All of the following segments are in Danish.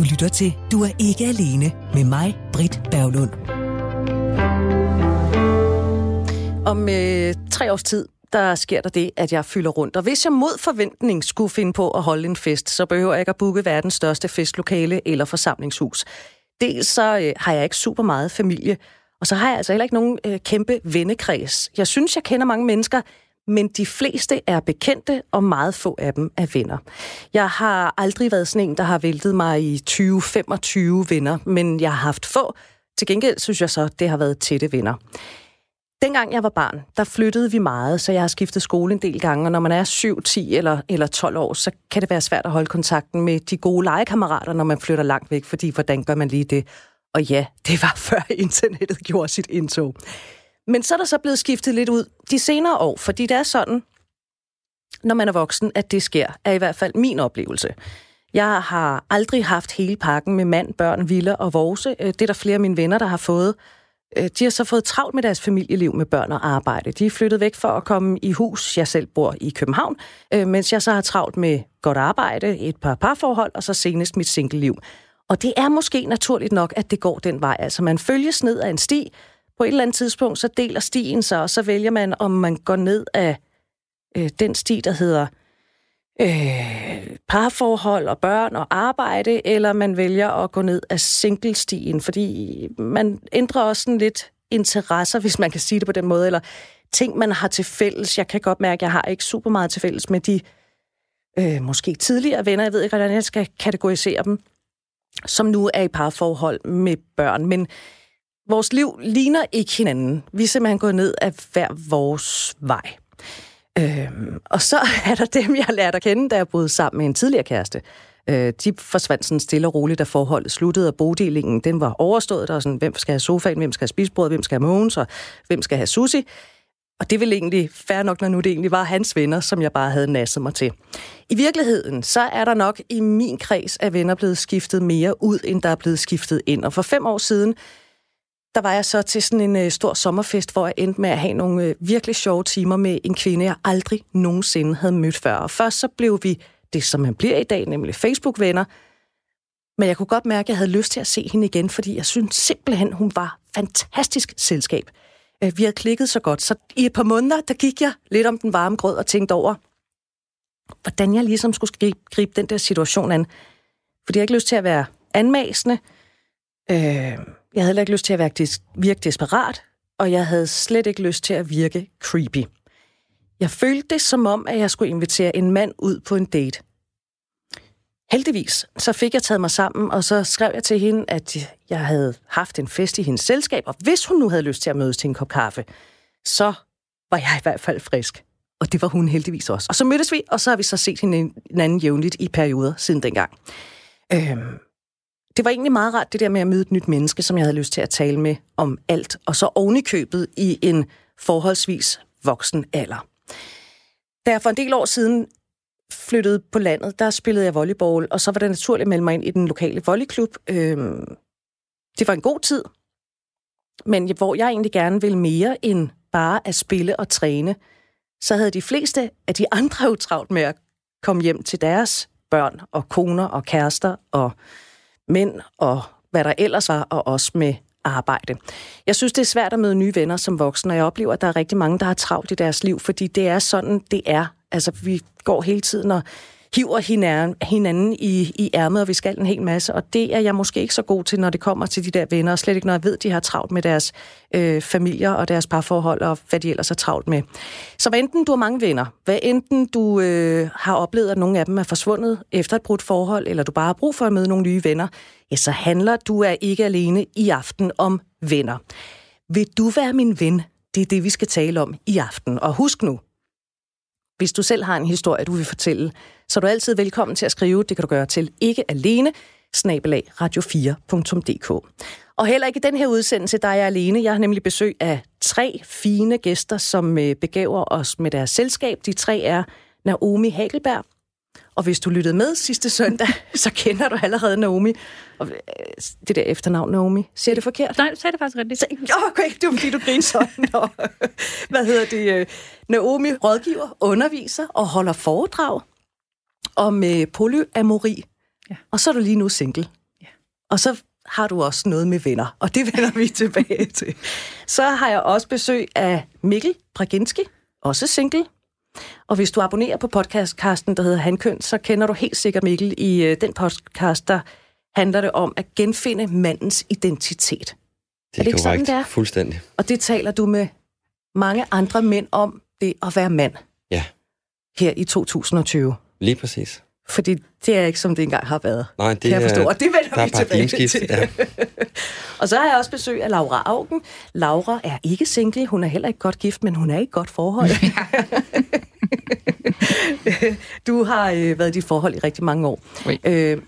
Du lytter til Du er ikke alene med mig, Britt Berglund. Om 3 års tid, der sker der det, at jeg fylder rundt. Og hvis jeg mod forventning skulle finde på at holde en fest, så behøver jeg ikke at booke verdens største festlokale eller forsamlingshus. Dels så har jeg ikke super meget familie, og så har jeg altså heller ikke nogen kæmpe vennekreds. Jeg synes, jeg kender mange mennesker, men de fleste er bekendte, og meget få af dem er venner. Jeg har aldrig været sådan en, der har væltet mig i 20-25 venner, men jeg har haft få. Til gengæld synes jeg så, det har været tætte venner. Dengang jeg var barn, der flyttede vi meget, så jeg har skiftet skole en del gange, og når man er 7, 10 eller 12 år, så kan det være svært at holde kontakten med de gode legekammerater, når man flytter langt væk, fordi hvordan gør man lige det? Og ja, det var før internettet gjorde sit indtog. Men så er der så blevet skiftet lidt ud de senere år, fordi det er sådan, når man er voksen, at det sker, er i hvert fald min oplevelse. Jeg har aldrig haft hele pakken med mand, børn, villa og vovse. Det er der flere af mine venner, der har fået. De har så fået travlt med deres familieliv med børn og arbejde. De er flyttet væk for at komme i hus. Jeg selv bor i København, mens jeg så har travlt med godt arbejde, et par parforhold og så senest mit singleliv. Og det er måske naturligt nok, at det går den vej. Altså man følges ned ad en sti. På et eller andet tidspunkt, så deler stien sig, og så vælger man, om man går ned af den sti, der hedder parforhold og børn og arbejde, eller man vælger at gå ned af singlestien, fordi man ændrer også sådan lidt interesser, hvis man kan sige det på den måde, eller ting, man har til fælles. Jeg kan godt mærke, at jeg har ikke super meget til fælles med de måske tidligere venner, jeg ved ikke, hvordan jeg skal kategorisere dem, som nu er i parforhold med børn, men vores liv ligner ikke hinanden. Vi er simpelthen gået ned af hver vores vej. Og så er der dem, jeg lærte at kende, da jeg boede sammen med en tidligere kæreste. De forsvandt sådan stille og roligt, da forholdet sluttede, og bodelingen den var overstået. Der var sådan, hvem skal have sofaen, hvem skal have spisebordet, hvem skal have Mogens, og hvem skal have sushi. Og det ville egentlig fair nok, når nu det egentlig var hans venner, som jeg bare havde nasset mig til. I virkeligheden, så er der nok i min kreds af venner blevet skiftet mere ud, end der er blevet skiftet ind. Og for 5 år siden, der var jeg så til sådan en stor sommerfest, hvor jeg endte med at have nogle virkelig sjove timer med en kvinde, jeg aldrig nogensinde havde mødt før. Og først så blev vi det, som man bliver i dag, nemlig Facebook-venner. Men jeg kunne godt mærke, at jeg havde lyst til at se hende igen, fordi jeg synes simpelthen, hun var fantastisk selskab. Vi havde klikket så godt, så i et par måneder, der gik jeg lidt om den varme grød og tænkte over, hvordan jeg ligesom skulle gribe den der situation an. Fordi jeg havde ikke lyst til at være anmasende. Jeg havde ikke lyst til at virke desperat, og jeg havde slet ikke lyst til at virke creepy. Jeg følte det som om, at jeg skulle invitere en mand ud på en date. Heldigvis, så fik jeg taget mig sammen, og så skrev jeg til hende, at jeg havde haft en fest i hendes selskab, og hvis hun nu havde lyst til at mødes til en kop kaffe, så var jeg i hvert fald frisk. Og det var hun heldigvis også. Og så mødtes vi, og så har vi så set hinanden jævnligt i perioder siden dengang. Det var egentlig meget rart, det der med at møde et nyt menneske, som jeg havde lyst til at tale med om alt, og så ovenikøbet i en forholdsvis voksen alder. Da jeg for en del år siden flyttede på landet, der spillede jeg volleyball, og så var det naturligt at melde mig ind i den lokale volleyklub. Det var en god tid, men hvor jeg egentlig gerne ville mere end bare at spille og træne, så havde de fleste af de andre jo travlt med at komme hjem til deres børn og koner og kærester og mænd og hvad der ellers var, og også med arbejde. Jeg synes, det er svært at møde nye venner som voksne, og jeg oplever, at der er rigtig mange, der har travlt i deres liv, fordi det er sådan, det er. Altså, vi går hele tiden og hiver hinanden i ærmet, og vi skal en hel masse, og det er jeg måske ikke så god til, når det kommer til de der venner, og slet ikke når jeg ved, de har travlt med deres familier og deres parforhold, og hvad de ellers har travlt med. Så hvad enten du har mange venner, hvad enten du har oplevet, at nogle af dem er forsvundet efter et brudt forhold, eller du bare har brug for at møde nogle nye venner, ja, så handler Du er ikke alene i aften om venner. Vil du være min ven? Det er det, vi skal tale om i aften. Og husk nu, hvis du selv har en historie, du vil fortælle, så er du altid velkommen til at skrive. Det kan du gøre til ikkealene@radio4.dk. Og heller ikke i den her udsendelse, der er jeg alene. Jeg har nemlig besøg af 3 fine gæster, som begaver os med deres selskab. De 3 er Naomi Hagelberg. Og hvis du lyttede med sidste søndag, så kender du allerede Naomi. Og det der efternavn, Naomi, siger det forkert? Nej, du sagde det faktisk rigtigt. Okay, det var fordi, du griner sådan. Og, hvad hedder det? Naomi rådgiver, underviser og holder foredrag om polyamori. Ja. Og så er du lige nu single. Og så har du også noget med venner, og det vender vi tilbage til. Så har jeg også besøg af Mikkel Braginski, også single. Og hvis du abonnerer på podcasten, der hedder Handkøn, så kender du helt sikkert Mikkel i den podcast, der handler det om at genfinde mandens identitet. Det er korrekt, sådan, fuldstændig. Og det taler du med mange andre mænd om, det at være mand. Ja. Her i 2020. Lige præcis. Fordi det er ikke, som det engang har været. Nej, det kan jeg forstå. Og det vender vi tilbage til. Ja. Og så har jeg også besøg af Laura Auken. Laura er ikke single. Hun er heller ikke godt gift, men hun er i et godt forhold. Du har været i dit forhold i rigtig mange år.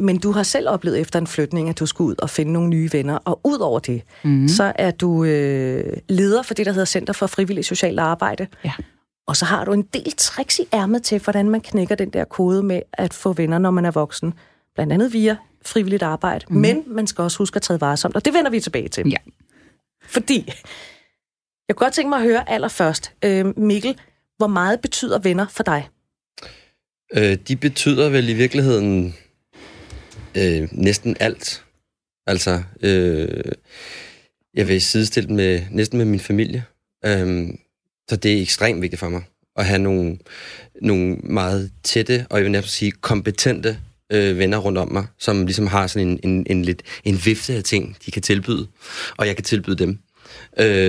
Men du har selv oplevet efter en flytning, at du skulle ud og finde nogle nye venner. Og ud over det, så er du leder for det, der hedder Center for Frivillig Socialt Arbejde. Ja. Og så har du en del tricks i ærmet til, hvordan man knækker den der kode med at få venner, når man er voksen. Blandt andet via frivilligt arbejde. Mm. Men man skal også huske at træde varsomt, og det vender vi tilbage til. Ja. Fordi, jeg kunne godt tænke mig at høre allerførst, Mikkel, hvor meget betyder venner for dig? De betyder vel i virkeligheden næsten alt. Altså, jeg vil sidestille dem med, næsten med min familie. Så det er ekstremt vigtigt for mig at have nogle meget tætte og jeg vil nærmest sige kompetente venner rundt om mig, som ligesom har sådan en vifte af ting, de kan tilbyde, og jeg kan tilbyde dem.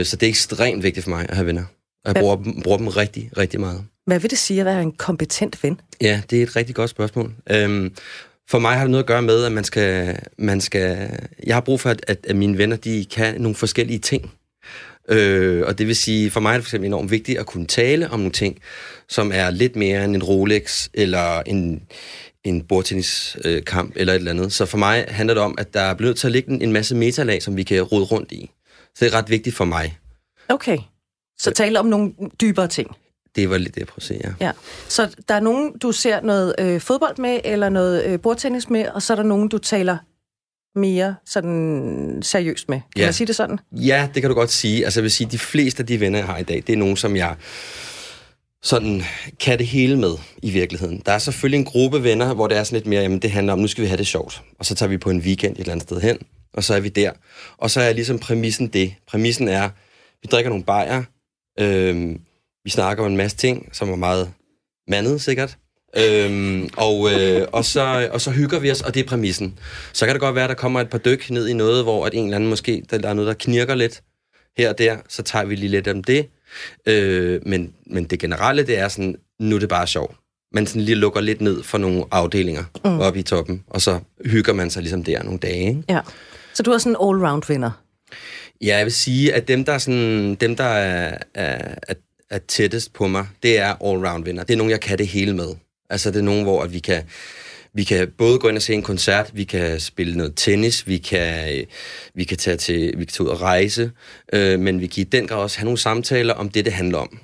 Så det er ekstremt vigtigt for mig at have venner. Og jeg bruger dem rigtig, rigtig meget. Hvad vil det sige at være en kompetent ven? Ja, det er et rigtig godt spørgsmål. For mig har det noget at gøre med, at man skal jeg har brug for, at mine venner, de kan nogle forskellige ting. Og det vil sige, for mig er det for eksempel enormt vigtigt at kunne tale om nogle ting, som er lidt mere end en Rolex eller en bordtenniskamp eller et eller andet. Så for mig handler det om, at der er blevet til at ligge en masse metalag, som vi kan rode rundt i. Så det er ret vigtigt for mig. Okay, så tale om nogle dybere ting. Det var lidt det, jeg prøver at se, ja. Så der er nogen, du ser noget fodbold med eller noget bordtennis med, og så er der nogen, du taler mere sådan seriøst med. Kan jeg sige det sådan? Ja, det kan du godt sige. Altså jeg vil sige, de fleste af de venner, jeg har i dag, det er nogen, som jeg sådan kan det hele med i virkeligheden. Der er selvfølgelig en gruppe venner, hvor det er sådan lidt mere, jamen det handler om, nu skal vi have det sjovt. Og så tager vi på en weekend et eller andet sted hen, og så er vi der. Og så er ligesom præmissen det. Præmissen er, vi drikker nogle bajer, vi snakker om en masse ting, som er meget mandet sikkert. Og så hygger vi os, og det er præmissen. Så kan det godt være, at der kommer et par dyk ned i noget, hvor at en eller anden måske, der er noget, der knirker lidt her og der, så tager vi lige lidt om det. Men det generelle, det er sådan, nu er det bare sjov. Man sådan lige lukker lidt ned for nogle afdelinger oppe i toppen, og så hygger man sig ligesom der nogle dage, ikke? Ja. Så du er sådan en all-round-vinder? Ja, jeg vil sige, at dem, der er tættest på mig, det er all-round-vinder. Det er nogen, jeg kan det hele med. Altså, det er nogen, hvor at vi kan både gå ind og se en koncert, vi kan spille noget tennis, vi kan tage ud og rejse, men vi kan i den grad også have nogle samtaler om det handler om.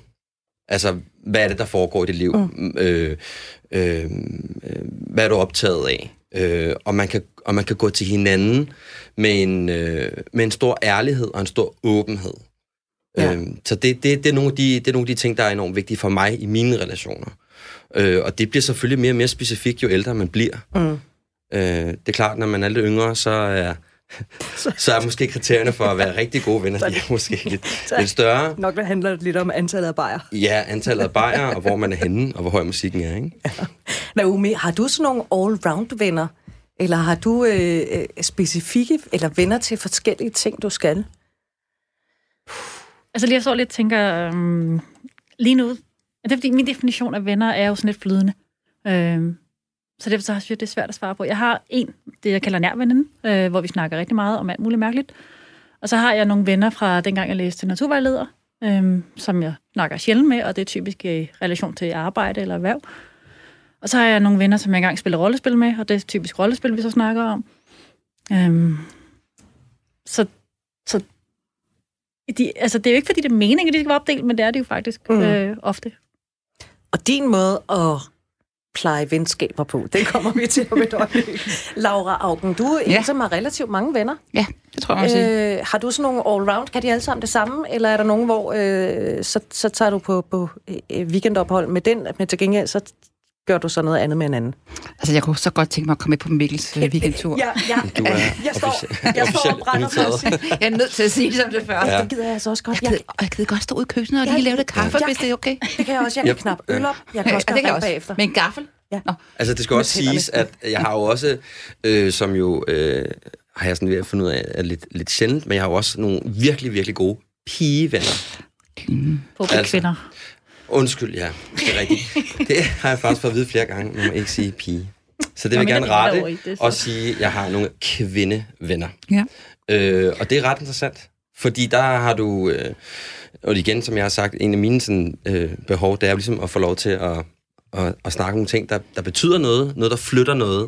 Altså, hvad er det, der foregår i dit liv? Hvad er du optaget af? Og man kan gå til hinanden med en stor ærlighed og en stor åbenhed. Ja. Så det er nogle af de ting, der er enormt vigtige for mig i mine relationer. Og det bliver selvfølgelig mere og mere specifikt, jo ældre man bliver. Det er klart, når man er lidt yngre, så er måske kriterierne for at være rigtig gode venner, de er måske lidt større. Nok hvad handler det lidt om antallet af bajere. Ja, antallet af bajere, og hvor man er henne, og hvor høj musikken er, ikke? Ja. Naomi, har du sådan nogle all-round-venner? Eller har du specifikke eller venner til forskellige ting, du skal? Altså lige jeg så lidt tænker, lige nu, det er fordi min definition af venner er jo sådan lidt flydende. Så derfor så synes jeg, det er svært at svare på. Jeg har det jeg kalder nærveninden, hvor vi snakker rigtig meget om alt muligt mærkeligt. Og så har jeg nogle venner fra dengang, jeg læste til naturvejleder, som jeg snakker sjældent med, og det er typisk i relation til arbejde eller erhverv. Og så har jeg nogle venner, som jeg engang spiller rollespil med, og det er typisk rollespil, vi så snakker om. Altså, det er jo ikke, fordi det er meningen, at de skal være opdelt, men det er det jo faktisk ofte. Og din måde at pleje venskaber på, det kommer vi til om et øjeblik. Laura Auken, du er en, som har relativt mange venner. Ja, det tror jeg også. Har du sådan nogle all-round? Kan de alle sammen det samme? Eller er der nogen, hvor så tager du på weekendophold med den, men til gengæld så gør du så noget andet med en anden? Altså, jeg kunne så godt tænke mig at komme med på Mikkels weekendtur. Jeg står og brænder for at sige. Jeg er nødt til at sige det som det første. Ja. Det gider jeg altså også godt. Jeg gider godt stå ud i køkkenet og lige lave det kaffe, hvis det er okay. Det kan jeg også. Jeg kan knappe øl op. Jeg kan også gøre bagefter. Med en gaffel? Ja. Altså, det skal også siges, at jeg har jo også, som jo har jeg sådan ved at finde ud af, er lidt sjældent, men jeg har jo også nogle virkelig, virkelig gode pigevenner. Kvinder. Undskyld, ja. Det er rigtigt. Det har jeg faktisk fået at vide flere gange, når man ikke siger pige. Så det vil jeg gerne rette og sige, at jeg har nogle kvindevenner. Ja. Og det er ret interessant, fordi der har du, og igen, som jeg har sagt, en af mine sådan, behov, det er ligesom at få lov til at snakke nogle ting, der betyder noget, der flytter noget.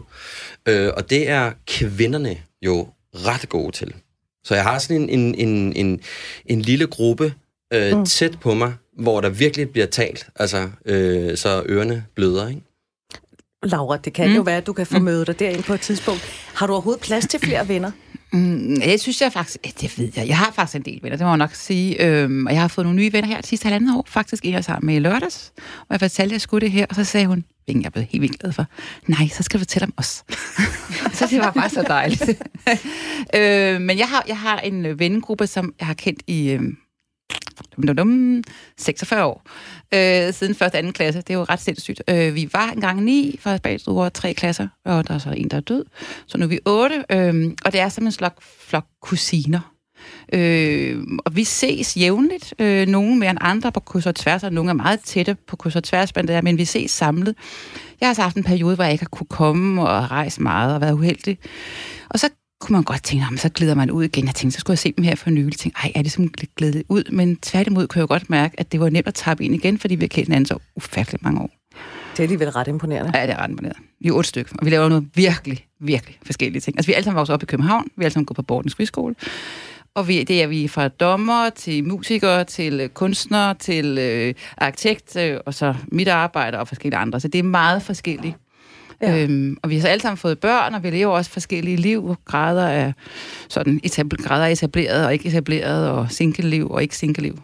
Og det er kvinderne jo ret gode til. Så jeg har sådan en lille gruppe tæt på mig, hvor der virkelig bliver talt, altså så ørerne bløder, ikke? Laura, det kan jo være, at du kan få møde dig derinde på et tidspunkt. Har du overhovedet plads til flere venner? Jeg synes jeg faktisk, det ved jeg. Jeg har faktisk en del venner, det må jeg nok sige. Og jeg har fået nogle nye venner her de sidste halvandet år, faktisk en jeg sammen med i lørdags. Og jeg fortalte, at jeg skulle det her, og så sagde hun, jeg er blevet helt vildt glad for. Nej, så skal du fortælle om os. Så det var bare så dejligt. Men jeg har en vennegruppe, som jeg har kendt i 46 år siden første og anden klasse. Det er jo ret sindssygt. Vi var engang 9 fra bagstruer 3 klasser, og der er så en, der er død. Så nu er vi 8, og det er som en slags flok kusiner. Og vi ses jævnligt, nogen mere end andre på kryds og tværs, og nogle er meget tætte på kryds og tværs, men vi ses samlet. Jeg har så haft en periode, hvor jeg ikke har kunne komme og rejse meget og været uheldig. Og så kunne man godt tænke, så glider man ud igen. Jeg tænkte, så skulle jeg se dem her for nylig. Jeg tænkte, ej, er det sådan lidt glidet ud? Men tværtimod kunne jeg godt mærke, at det var nemt at tappe ind igen, fordi vi har kendt hinanden så ufatteligt mange år. Det er alligevel ret imponerende. Ja, det er ret imponerende. Vi er 8 stykker, og vi laver noget virkelig, virkelig forskellige ting. Altså, vi er alle sammen vokset op i København. Vi er alle sammen gået på Borgens Friskole. Og vi er fra dommer til musikere, til kunstnere, til arkitekt, og så mit arbejde og forskellige andre. Så det er meget forskelligt. Ja. Og vi har så alle sammen fået børn, og vi lever også forskellige liv, grader af sådan, grader etableret og ikke etableret, og single-liv og ikke single-liv.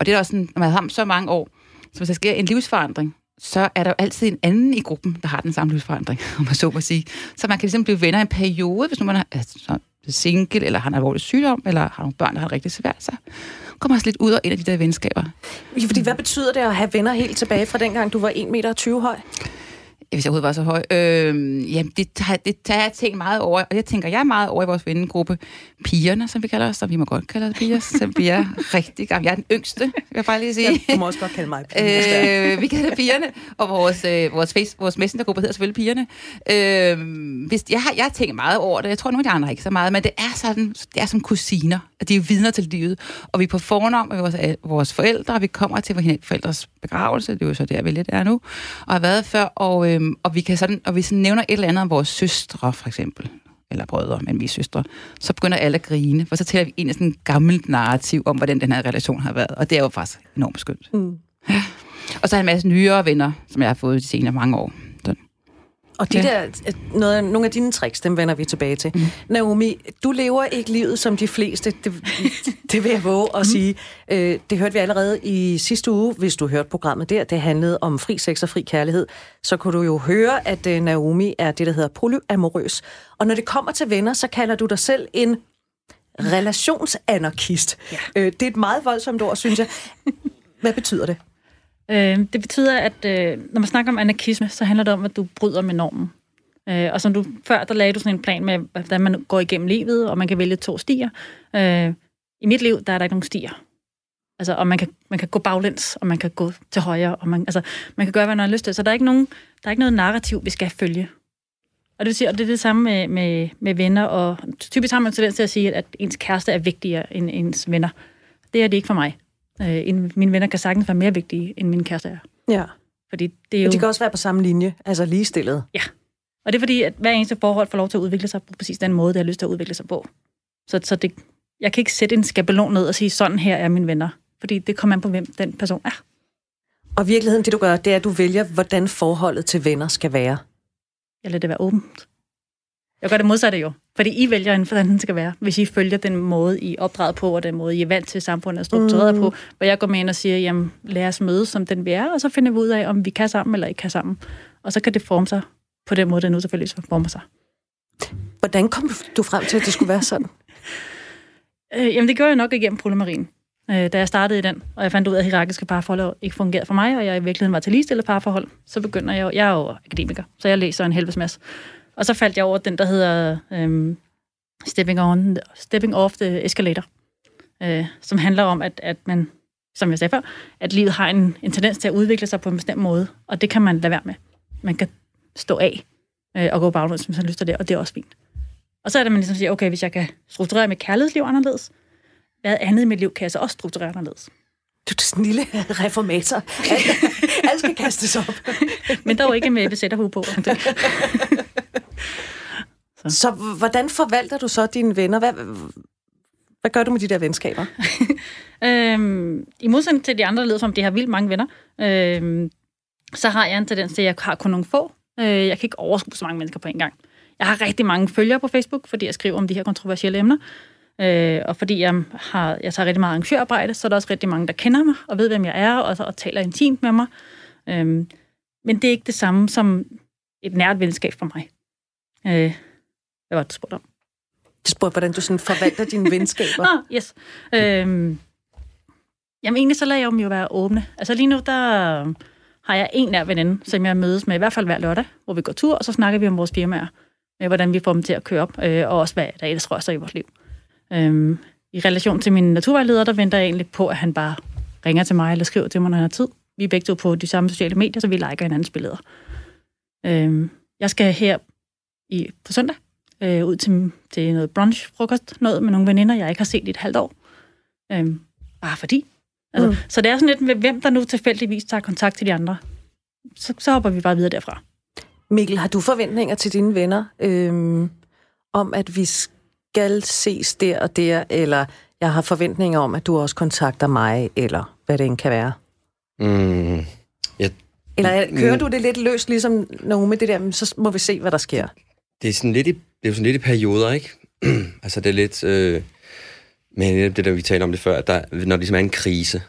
Og det er også sådan, når man har så mange år, så hvis der sker en livsforandring, så er der jo altid en anden i gruppen, der har den samme livsforandring, om man så må sige. Så man kan ligesom blive venner i en periode, hvis nu man er single, eller har en alvorlig sygdom, eller har nogle børn, der har det rigtig svært, så kommer også lidt ud og ind af de der venskaber. Fordi hvad betyder det at have venner helt tilbage fra dengang, du var 1,20 meter høj? Hvis jeg overhovedet var så høj. Jamen, det tager jeg tænkt meget over, og det tænker jeg meget over i vores vennegruppe. Pigerne, som vi kalder os, og vi må godt kalde os piger, så vi er rigtig gamle. Jeg er den yngste, vil jeg bare lige sige. Du må også godt kalde mig pigerne. Vi kalder pigerne, og vores messengergruppe hedder selvfølgelig pigerne. Jeg tænker meget over det, jeg tror nogle af de andre har ikke så meget, men det er sådan, det er som kusiner, og de er vidner til livet, og vi er på fornavn med vores forældre, og vi kommer til vores forældres begravelse, det er jo så der, vi lidt er nu, og har været før, og vi kan sådan, og hvis vi nævner et eller andet om vores søstre, for eksempel, eller brødre, men vi er søstre, så begynder alle at grine, for så tæller vi ind i sådan en gammelt narrativ om, hvordan den her relation har været, og det er jo faktisk enormt skønt. Mm. Ja. Og så er en masse nyere venner, som jeg har fået de senere mange år. Og nogle af dine tricks, dem vender vi tilbage til. Mm. Naomi, du lever ikke livet som de fleste, det vil jeg våge at sige. Det hørte vi allerede i sidste uge, hvis du hørte programmet der. Det handlede om fri sex og fri kærlighed. Så kunne du jo høre, at Naomi er det, der hedder polyamorøs. Og når det kommer til venner, så kalder du dig selv en relationsanarkist. Ja. Det er et meget voldsomt ord, synes jeg. Hvad betyder det? Det betyder, at når man snakker om anarkisme, så handler det om, at du bryder med normen. Og som du før, der lagde du sådan en plan med, hvordan man går igennem livet, og man kan vælge 2 stier. I mit liv, der er der ikke nogen stier. Altså, og man kan gå baglæns, og man kan gå til højre, og man kan gøre, hvad man har lyst til. Så der er ikke noget narrativ, vi skal følge. Og det vil sige, og det er det samme med venner, og typisk har man tendens til at sige, at ens kæreste er vigtigere end ens venner. Det er det ikke for mig. Mine venner kan sagtens være mere vigtige, end mine kærester er. Ja. Fordi det er jo... Men de kan også være på samme linje, altså ligestillet. Ja. Og det er fordi, at hver eneste forhold får lov til at udvikle sig på præcis den måde, det har lyst til at udvikle sig på. Så det, jeg kan ikke sætte en skabelon ned og sige, sådan her er mine venner. Fordi det kommer an på, hvem den person er. Og virkeligheden, det du gør, det er, at du vælger, hvordan forholdet til venner skal være. Jeg lader det være åbent. Jeg gør det modsatte jo, fordi I vælger inden for, hvordan den skal være, hvis I følger den måde, I er opdraget på, og den måde, I er vant til, samfundet er struktureret på, hvor jeg går med ind og siger, jamen, lad os mødes som den vi er, og så finder vi ud af, om vi kan sammen eller ikke kan sammen. Og så kan det forme sig på den måde, det nu selvfølgelig former sig. Hvordan kom du frem til, at det skulle være sådan? Jamen, det gjorde jeg nok igennem problemarien, da jeg startede i den, og jeg fandt ud af, at hierarkiske parforhold ikke fungerede for mig, og jeg i virkeligheden var til ligestillet parforhold. Så begynder jeg jo, jeg er jo akademiker, så jeg læser en helvedes masse. Og så faldt jeg over den, der hedder Stepping Off the Escalator, som handler om, at man, som jeg sagde før, at livet har en tendens til at udvikle sig på en bestemt måde, og det kan man lade være med. Man kan stå af og gå baglæns, hvis man lyster det, og det er også fint. Og så er det, man ligesom siger, okay, hvis jeg kan strukturere mit kærlighedsliv anderledes, hvad andet i mit liv kan jeg så også strukturere anderledes? Du er sådan en lille reformator. Alt skal kastes op. Men der er jo ikke med besætterhue på. Så hvordan forvalter du så dine venner? Hvad gør du med de der venskaber? I modsætning til de andre, der lyder som, de har vildt mange venner, så har jeg en tendens til, at jeg har kun nogle få. Jeg kan ikke overskue så mange mennesker på en gang. Jeg har rigtig mange følgere på Facebook, fordi jeg skriver om de her kontroversielle emner. Og fordi jeg tager rigtig meget arrangørarbejde, så er der også rigtig mange, der kender mig og ved, hvem jeg er, og taler intimt med mig. Men det er ikke det samme som et nært venskab for mig. Hvad var det, du spurgte om? Du spurgte, hvordan du sådan forvalter dine venskaber. Yes. Jamen egentlig så lader jeg dem jo være åbne. Altså lige nu, der har jeg en nær veninde, som jeg mødes med i hvert fald hver lørdag, hvor vi går tur, og så snakker vi om vores firmaer, hvordan vi får dem til at køre op, og også hvad der ellers rører sig i vores liv. I relation til min naturvejleder, der venter jeg egentlig på, at han bare ringer til mig eller skriver til mig, når han har tid. Vi er begge to på de samme sociale medier, så vi liker hinandens billeder. Jeg skal her på søndag ud til noget brunch-frokost, noget med nogle veninder, jeg ikke har set i et halvt år. Bare fordi. Altså, så det er sådan lidt med, hvem der nu tilfældigvis tager kontakt til de andre. Så hopper vi bare videre derfra. Mikkel, har du forventninger til dine venner om, at vi skal ses der og der, eller jeg har forventninger om, at du også kontakter mig, eller hvad det end kan være? Eller kører du det lidt løst, ligesom nogen med det der, så må vi se, hvad der sker? Det er sådan lidt i perioder, ikke? Altså det er lidt... men det der, vi talte om det før, at der, når det ligesom er en krise,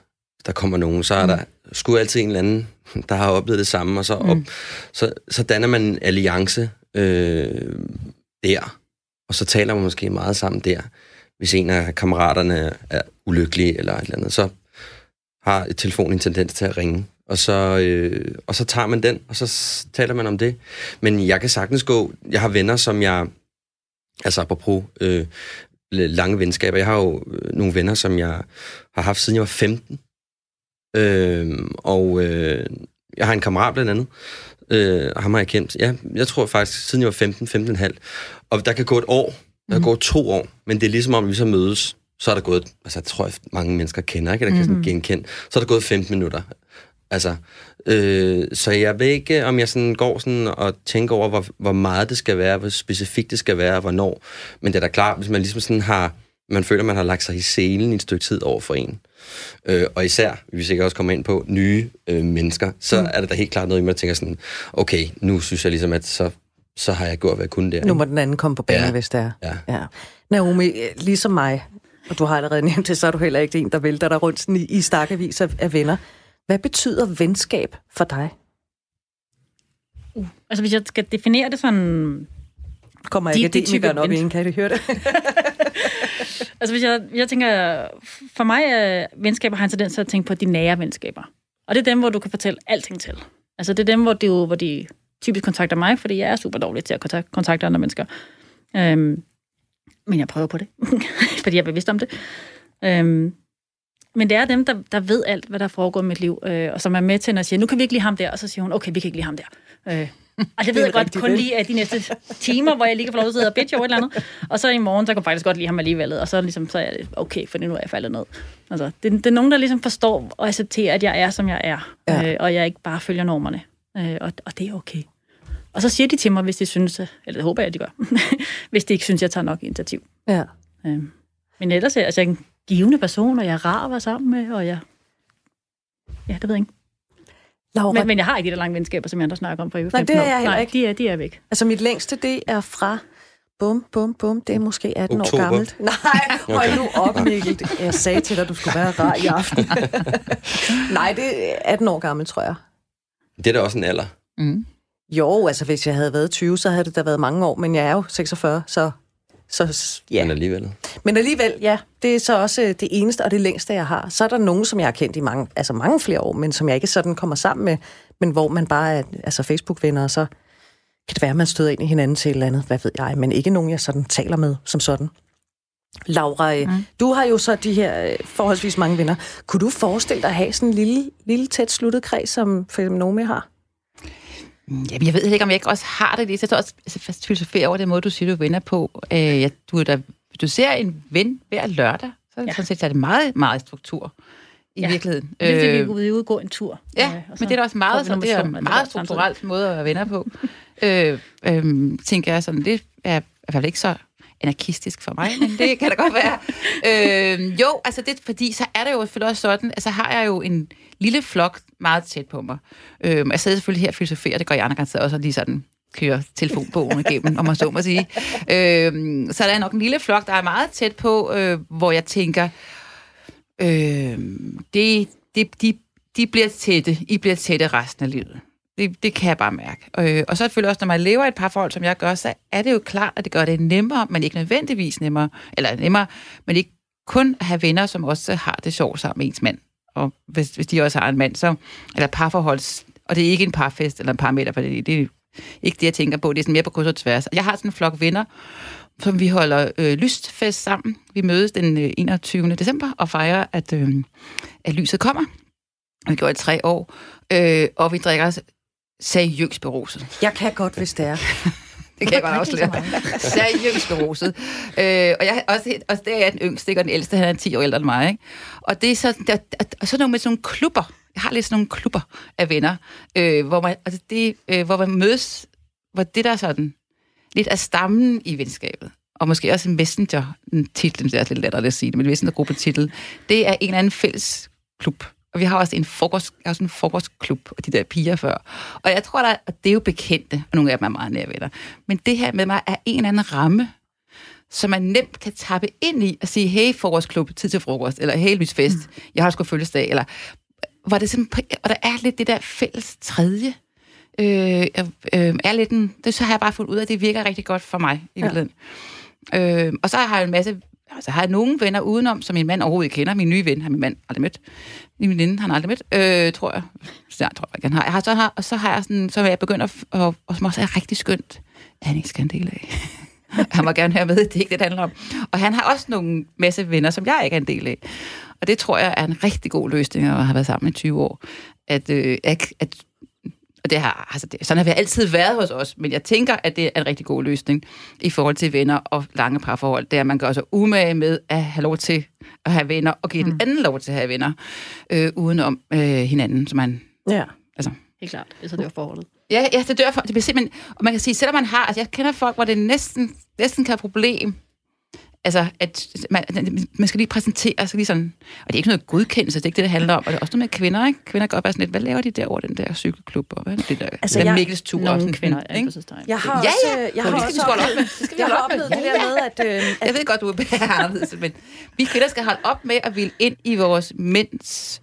der kommer nogen, så er der sgu altid en eller anden, der har oplevet det samme, og så danner man en alliance der. Og så taler man måske meget sammen der. Hvis en af kammeraterne er ulykkelig eller et eller andet, så har telefonen en tendens til at ringe. Og så tager man den, og så taler man om det. Men jeg kan sagtens gå... Jeg har venner, som jeg... Altså apropos lange venskaber. Jeg har jo nogle venner, som jeg har haft, siden jeg var 15. Jeg har en kammerat blandt andet. Ham har jeg kendt. Ja, jeg tror faktisk, siden jeg var 15,5. Og der kan gå et år. Der kan gå 2 år. Men det er ligesom om, vi så mødes. Så er der gået... Altså, jeg tror, mange mennesker kender, ikke? Der kan sådan genkende. Så er der gået 15 minutter. Altså, så jeg ved ikke, om jeg sådan går sådan og tænker over, hvor meget det skal være, hvor specifikt det skal være, hvornår. Men det er da klart, hvis man ligesom sådan man føler, man har lagt sig i selen i et stykke tid over for en. Og især, vi sikkert også kommer ind på, nye mennesker, så er det da helt klart noget, man tænker sådan, okay, nu synes jeg ligesom, at så har jeg gjort, hvad jeg kunne der. Nu må den anden komme på banen, hvis det er. Ja. Naomi, ligesom mig, og du har allerede nævnt det, så er du heller ikke en, der vælter dig rundt sådan i stakkevis af venner. Hvad betyder venskab for dig? Altså, hvis jeg skal definere det sådan... Kommer jeg akademikeren op i en, kan I høre det? Altså, hvis jeg tænker... For mig er venskaber, har en tendens til at tænke på de nære venskaber. Og det er dem, hvor du kan fortælle alting til. Altså, det er dem, hvor de typisk kontakter mig, fordi jeg er super dårlig til at kontakte andre mennesker. Men jeg prøver på det, fordi jeg er bevidst om det. Men det er dem, der ved alt, hvad der foregår i mit liv, og som er med til at sige, nu kan vi ikke lide ham der, og så siger hun, okay, vi kan ikke lide ham der. Og det ved jeg godt kun lige af de næste timer, hvor jeg ligger for lov til at sidde og bitch over et eller andet, og så i morgen, så kan jeg faktisk godt lide ham alligevel, og så, ligesom, så er det okay, for nu er jeg faldet ned. Altså, det er nogen, der ligesom forstår og accepterer, at jeg er, som jeg er, og jeg ikke bare følger normerne, og det er okay. Og så siger de til mig, hvis de synes, eller det håber jeg, de gør, hvis de ikke synes, jeg tager nok initiativ. Ja. Men ellers er jeg en givende person, og jeg er rar at være sammen med, og jeg... Ja, det ved jeg ikke. Laura... Men jeg har ikke de der lange venskaber, som jeg andre snakker om fra i 15 år. Nej, det er jeg heller ikke. De er væk. Altså, mit længste, det er fra Bum, bum, bum. Det er måske 18 Oktober. År gammelt. Nej, okay. Hold nu op, Mikkel. Jeg sagde til dig, at du skulle være rar i aften. Nej, det er 18 år gammelt, tror jeg. Det er da også en alder. Mm. Jo, altså hvis jeg havde været 20, så havde det da været mange år, men jeg er jo 46, så ja. Men alligevel, ja. Det er så også det eneste og det længste, jeg har. Så er der nogen, som jeg har kendt i mange flere år, men som jeg ikke sådan kommer sammen med, men hvor man bare er altså Facebook-venner, og så kan det være, at man støder ind i hinanden til et eller andet, hvad ved jeg, men ikke nogen, jeg sådan taler med som sådan. Laura, du har jo så de her forholdsvis mange venner. Kunne du forestille dig at have sådan en lille tæt sluttet kreds, som for eksempel Naomi har? Jamen, jeg ved ikke, om jeg ikke også har det. Jeg står også filosoferer over den måde, du siger, du venner på. Du ser en ven hver lørdag, så sådan set, er det meget, meget struktur i virkeligheden. Det vil vi udgå en tur. Ja, men det er da også meget, sådan, det er en meget strukturelt måde at være venner på. Tænker jeg sådan, det er i hvert fald ikke så anarkistisk for mig, men det kan da godt være. Jo, altså det fordi, så er det jo selvfølgelig også sådan, altså har jeg jo en lille flok meget tæt på mig. Jeg sidder selvfølgelig her og filosoferer, det gør jeg andre gange også, lige sådan kører telefonbogen igennem, om man så må sige. Så der er nok en lille flok, der er meget tæt på, hvor jeg tænker, de bliver tætte, I bliver tætte resten af livet. Det kan jeg bare mærke. Og så selvfølgelig også, når man lever i et parforhold, som jeg gør, så er det jo klart, at det gør det nemmere, men ikke nødvendigvis nemmere, men ikke kun at have venner, som også har det sjovt sammen med ens mand. Og hvis de også har en mand, så eller parforholds, og det er ikke en parfest eller en parmeter, for det er ikke det, jeg tænker på. Det er sådan mere på kryds og tværs. Jeg har sådan en flok venner, som vi holder lystfest sammen. Vi mødes den 21. december og fejrer, at lyset kommer. Vi gjorde det 3 år, og vi drikker seriøst beruset. Jeg kan godt, hvis det er. Det kan jeg bare afsløre. Seriøst beruset. Og jeg også der er jeg den yngste, og den ældste, han er 10 år ældre end mig. Ikke? Og det er så nogle med sådan nogle klubber. Jeg har lidt sådan nogle klubber af venner, hvor man mødes, hvor det der sådan lidt er stammen i venskabet. Og måske også en messenger-titel, det er også lidt lettere at sige det, men messenger-gruppe-titel, det er en eller anden fælles klub. Og vi har også en frokostklub, og de der piger før. Og jeg tror, at det er jo bekendte, og nogle af dem er meget nære venner. Men det her med mig er en eller anden ramme, som man nemt kan tappe ind i og sige, hey, frokostklub, tid til frokost, eller hey, lysfest, jeg har sgu fødselsdag, eller var det simpelthen, og der er lidt det der fælles tredje, er lidt en, det så har jeg bare fundet ud af, at det virker rigtig godt for mig i virkeligheden. Ja. Og så har jeg en masse, altså har jeg nogle venner udenom, som min mand overhovedet ikke kender. Min nye ven har min mand aldrig mødt. Min veninde har han aldrig mødt, tror jeg. Så jeg tror ikke, han har. Og så har jeg sådan, så jeg begyndt at, og som også er rigtig skønt, at han ikke skal en del af. Han må gerne høre med, det er ikke det, det handler om. Og han har også nogle masse venner, som jeg ikke er en del af. Og det tror jeg er en rigtig god løsning, at have været sammen i 20 år. Og det har, altså det, sådan har vi altid været hos os, men jeg tænker, at det er en rigtig god løsning i forhold til venner og lange parforhold. Det er, at man gør sig umage med at have lov til at have venner, og give den anden lov til at have venner, udenom hinanden, så man... Ja, altså. Helt klart. Så dør forholdet. Ja, så dør forholdet. Det bliver simpelthen... Og man kan sige, selvom man har... Altså, jeg kender folk, hvor det næsten kan være et problem. Altså, at man skal lige præsentere sig lige sådan... Og det er ikke noget godkendelse, det er ikke det, det handler om. Og det er også noget med kvinder, ikke? Kvinder går op og sådan lidt, hvad laver de der over den der cykelklub? Og hvad er det der? Altså, der Mikkels tur og sådan kvinder, ikke? Jeg har også... Jeg har oplevet det der med, at... Jeg ved godt, du er bærer, men vi kvinder skal holde op med at ville ind i vores mænds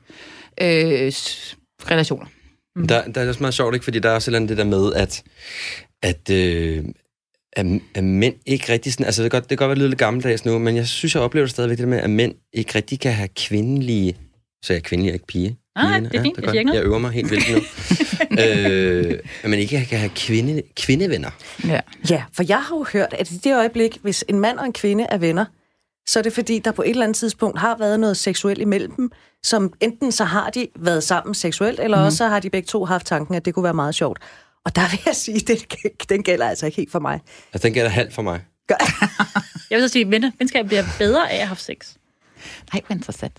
relationer. Der er også meget sjovt, ikke? Fordi der er også det der med, at mænd ikke rigtig sådan... Altså, det kan godt være lidt gammeldags nu, men jeg synes, jeg oplever det stadigvæk det med, at mænd ikke rigtig kan have kvindelige... Så jeg er kvindelig, ikke pige. Ah, det er fint. Ja, jeg øver mig helt vildt nu. At man ikke kan have kvindevenner. Ja, for jeg har jo hørt, at i det øjeblik, hvis en mand og en kvinde er venner, så er det fordi, der på et eller andet tidspunkt har været noget seksuelt imellem dem, som enten så har de været sammen seksuelt, eller også så har de begge to haft tanken, at det kunne være meget sjovt. Og der vil jeg sige, at den gælder altså ikke helt for mig. Altså, den gælder halvt for mig. Jeg vil så sige, at venskab bliver bedre af at have haft sex. Nej, hvor interessant.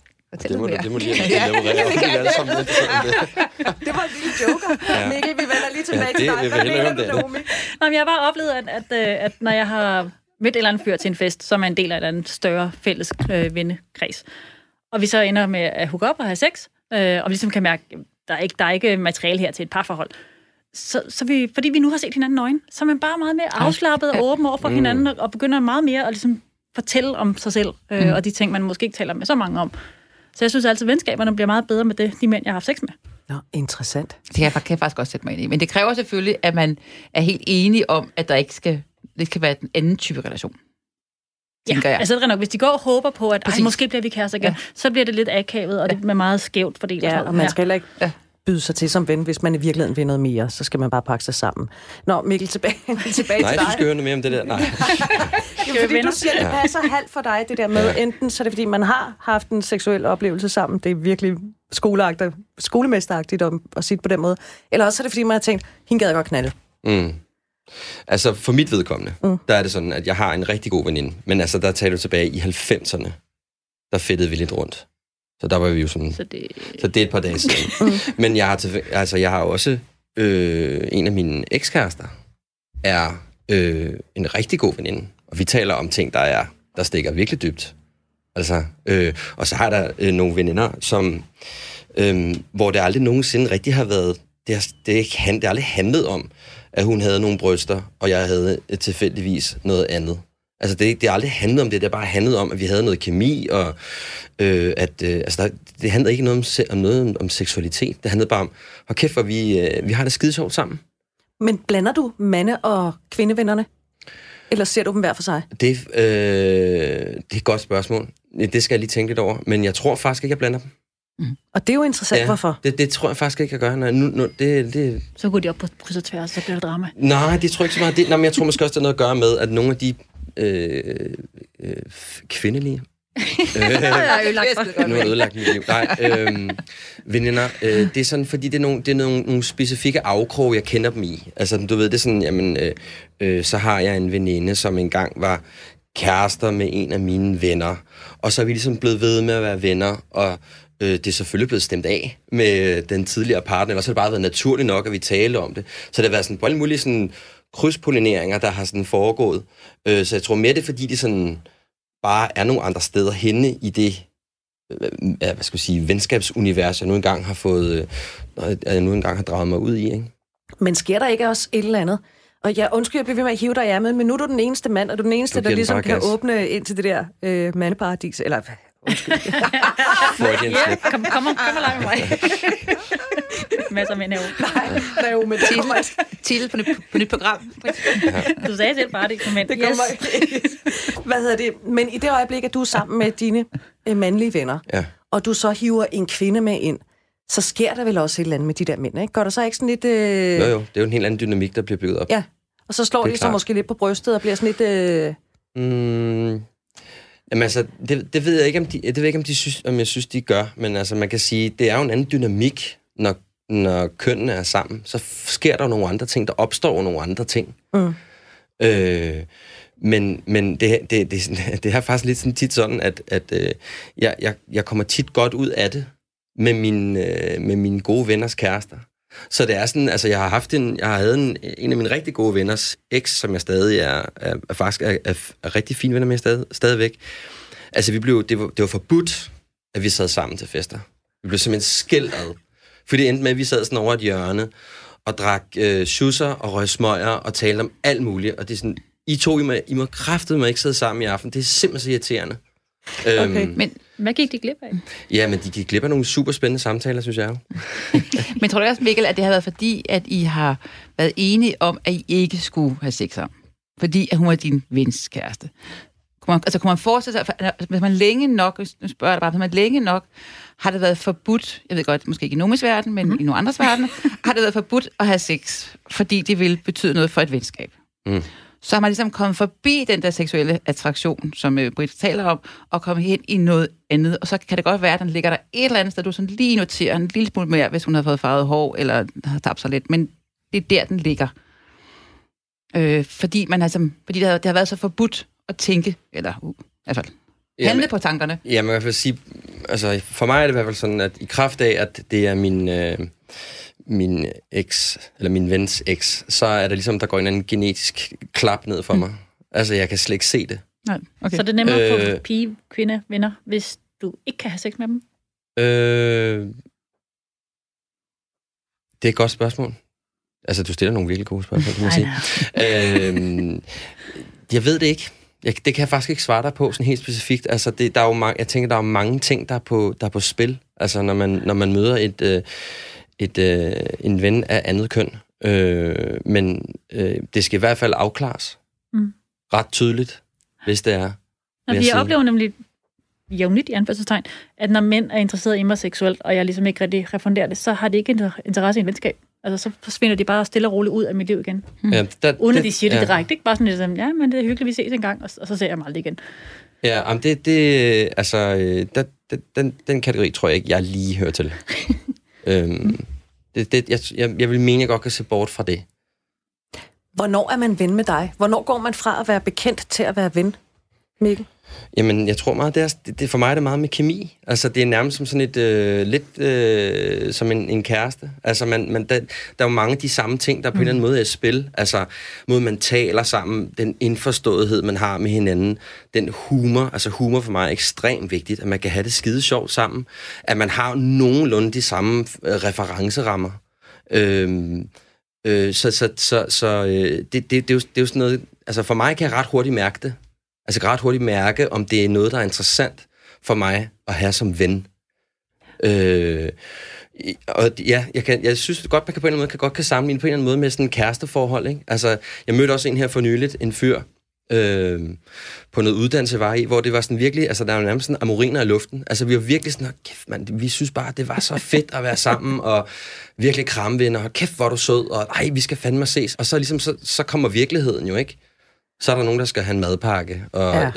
Det må de have lavet. Det var en lille joker. Ja. Mikkel, vi vender lige tilbage til dig. Hvad mener du, Naomi? Jeg har bare oplevet, at når jeg har mødt et eller andet fyr til en fest, så er man en del af et eller andet større fælles vennekreds. Og vi så ender med at hooke op og have sex, og vi ligesom kan mærke, at der er ikke materiale her til et parforhold. så vi, fordi vi nu har set hinanden nøgen, så er man bare meget mere afslappet og åben over for hinanden, og begynder meget mere at ligesom fortælle om sig selv, og de ting, man måske ikke taler med så mange om. Så jeg synes altid, at venskaberne bliver meget bedre med det, de mænd, jeg har haft sex med. Nå, interessant. Det kan jeg faktisk godt sætte mig ind i. Men det kræver selvfølgelig, at man er helt enig om, at der ikke skal, det skal være en anden type relation. Ja, altså det er nok, hvis de går og håber på, at måske bliver vi kærester igen, så bliver det lidt akavet, og det bliver meget skævt fordelt. Ja, og man skal heller ikke byde sig til som ven. Hvis man i virkeligheden vil noget mere, så skal man bare pakke sig sammen. Nå, Mikkel, tilbage til dig. Nej, du skal høre noget mere om det der. Nej. Jo, fordi du siger, det passer halvt for dig, det der med, enten så er det, fordi man har haft en seksuel oplevelse sammen, det er virkelig skolemesteragtigt at sige på den måde, eller også er det, fordi man har tænkt, hende gad jeg godt knalde. Mm. Altså, for mit vedkommende, der er det sådan, at jeg har en rigtig god veninde, men altså, der taler du tilbage i 90'erne, der fedtede vi lidt rundt. Så der var vi jo sådan... Så det er et par dage siden. Men jeg har, jeg har også... en af mine ekskærester er en rigtig god veninde. Og vi taler om ting, der stikker virkelig dybt. Altså, og så har der nogle veninder, som, hvor det aldrig nogensinde rigtig har været... Det har aldrig handlet om, at hun havde nogle bryster, og jeg havde tilfældigvis noget andet. Altså, det aldrig handlede om det. Det bare handlede om, at vi havde noget kemi, og det handlede ikke noget om seksualitet. Det handlede bare om, hvor kæft, hvor vi har det skide sjovt sammen. Men blander du mande- og kvindevennerne? Eller ser du dem hver for sig? Det er et godt spørgsmål. Det skal jeg lige tænke lidt over. Men jeg tror faktisk ikke, jeg blander dem. Mm. Og det er jo interessant, hvorfor? Det tror jeg faktisk ikke, jeg gør. Nej, nu, så går de op på kryds og tværs, så bliver det drama. Nej, det tror jeg ikke så meget. Det, nej, men jeg tror måske også, det har noget at gøre med, at nogle af de kvindelige... nu har jeg ødelagt mit liv. Nej, veninder, det er sådan, fordi det er nogle specifikke afkrog, jeg kender dem i. Altså, du ved, det er sådan, jamen, så har jeg en veninde, som engang var kærester med en af mine venner, og så er vi ligesom blevet ved med at være venner, og det er selvfølgelig blevet stemt af med den tidligere partner, eller så har det bare været naturligt nok, at vi talte om det. Så det har været sådan på alle mulige sådan krydspollineringer, der har sådan foregået. Så jeg tror mere, det er, fordi de sådan bare er nogle andre steder henne i det, hvad skal jeg sige, venskabsunivers, jeg nu engang har fået, jeg nu engang har draget mig ud i, ikke? Men sker der ikke også et eller andet? Og jeg undskyld, jeg bliver ved med at hive dig i ærmet, men nu er du den eneste mand, og du er den eneste, der ligesom kan åbne ind til det der mandeparadis, eller undskyld. Kom og lege med mig. Masser af mænd herovre. Nej, jo, men det kommer til på nyt program. Du sagde selv bare, det kommer ind. Det kommer ind. Hvad hedder det? Men i det øjeblik, at du er sammen med dine mandlige venner, og du så hiver en kvinde med ind, så sker der vel også et eller andet med de der mænd, ikke? Går der så ikke sådan lidt... Jo, det er jo en helt anden dynamik, der bliver bygget op. Ja, og så slår de så måske lidt på brystet og bliver sådan lidt... Jamen altså, det ved jeg ikke, om jeg synes, de gør, men altså, man kan sige, det er jo en anden dynamik, når kønnene er sammen, så sker der nogle andre ting, der opstår nogle andre ting. Mm. Men det er faktisk lidt sådan tit sådan, at jeg kommer tit godt ud af det med mine gode venners kærester. Så det er sådan, altså jeg havde en af mine rigtig gode venners eks, som jeg stadig er rigtig fin venner med stadigvæk. Altså det var forbudt, at vi sad sammen til fester. Vi blev simpelthen skilt ad. Fordi det endte med, at vi sad sådan over et hjørne og drak schusser og røg smøger og talte om alt muligt. Og det er sådan, I må kraftedeme ikke sidde sammen i aften. Det er simpelthen så irriterende. Okay, men hvad gik de glip af? Ja, men de gik glip af nogle superspændende samtaler, synes jeg. Men tror du også, Mikkel, at det har været fordi, at I har været enige om, at I ikke skulle have sex sammen? Fordi at hun er din vens kæreste. Kunne man forestille sig, hvis man længe nok, nu spørger jeg bare, hvis man længe nok, har det været forbudt, jeg ved godt, måske ikke i nogens verden, men i nogle andres verden, har det været forbudt at have sex, fordi det ville betyde noget for et venskab. Mm. Så har man ligesom kommet forbi den der seksuelle attraktion, som Britt taler om, og kommet hen i noget andet. Og så kan det godt være, at den ligger der et eller andet sted, du sådan lige noterer en lille smule mere, hvis hun har fået farvet hår, eller har tabt sig lidt. Men det er der, den ligger. Fordi det har været så forbudt at tænke, eller handle på tankerne. Ja, man kan i hvert fald sige, altså for mig er det i hvert fald sådan, at i kraft af, at det er min eks, eller min vens eks, så er det ligesom, der går en anden genetisk klap ned for mig. Altså, jeg kan slet ikke se det. Nej, okay. Så det er nemmere at få pige, kvinde, venner, hvis du ikke kan have sex med dem? Det er et godt spørgsmål. Altså, du stiller nogle virkelig gode spørgsmål, kan man sige. Jeg ved det ikke. Det kan jeg faktisk ikke svare dig på sådan helt specifikt. Altså, der er jo jeg tænker, der er mange ting, der er på spil. Altså, når man møder en ven af andet køn. Men det skal i hvert fald afklares ret tydeligt, hvis det er. Og vi oplever nemlig jævnligt i anførselstegn, at når mænd er interesseret i mig seksuelt, og jeg ligesom ikke rigtig refunderer det, så har det ikke interesse i en venskab. Altså, så forsvinder de bare stille og roligt ud af mit liv igen. Uden at de siger det direkte. Ikke bare sådan lidt, ja, men det er hyggeligt, vi ses en gang, og så ser jeg mig aldrig igen. Ja, men den kategori tror jeg ikke, jeg lige hører til. Jeg vil mene, jeg godt kan se bort fra det. Hvornår er man ven med dig? Hvornår går man fra at være bekendt til at være ven, Mikkel? Jamen, jeg tror meget, for mig er det meget med kemi. Altså, det er nærmest som sådan et, lidt som en kæreste. Altså, der er jo mange af de samme ting, der på en eller anden måde er i spil. Altså, måden man taler sammen, den indforståethed, man har med hinanden, den humor. Altså, humor for mig er ekstremt vigtigt, at man kan have det skide sjovt sammen, at man har nogenlunde de samme referencerammer. Det er jo sådan noget... Altså, for mig kan jeg ret hurtigt mærke det. Altså ret hurtigt mærke, om det er noget, der er interessant for mig at have som ven. Og ja, jeg synes godt, man kan på en eller anden måde kan sammenligne på en eller anden måde med sådan en kæresteforhold. Ikke? Altså, jeg mødte også en her for nyligt, en fyr, på noget uddannelse var i, hvor det var sådan virkelig, altså der var nærmest sådan amoriner i luften. Altså vi var virkelig sådan, kæft mand, vi synes bare, det var så fedt at være sammen, og virkelig kramvenner, og kæft, hvor du sød, og ej, vi skal fandme ses. Og så ligesom, så kommer virkeligheden jo, ikke? Så er der nogen, der skal have en madpakke, og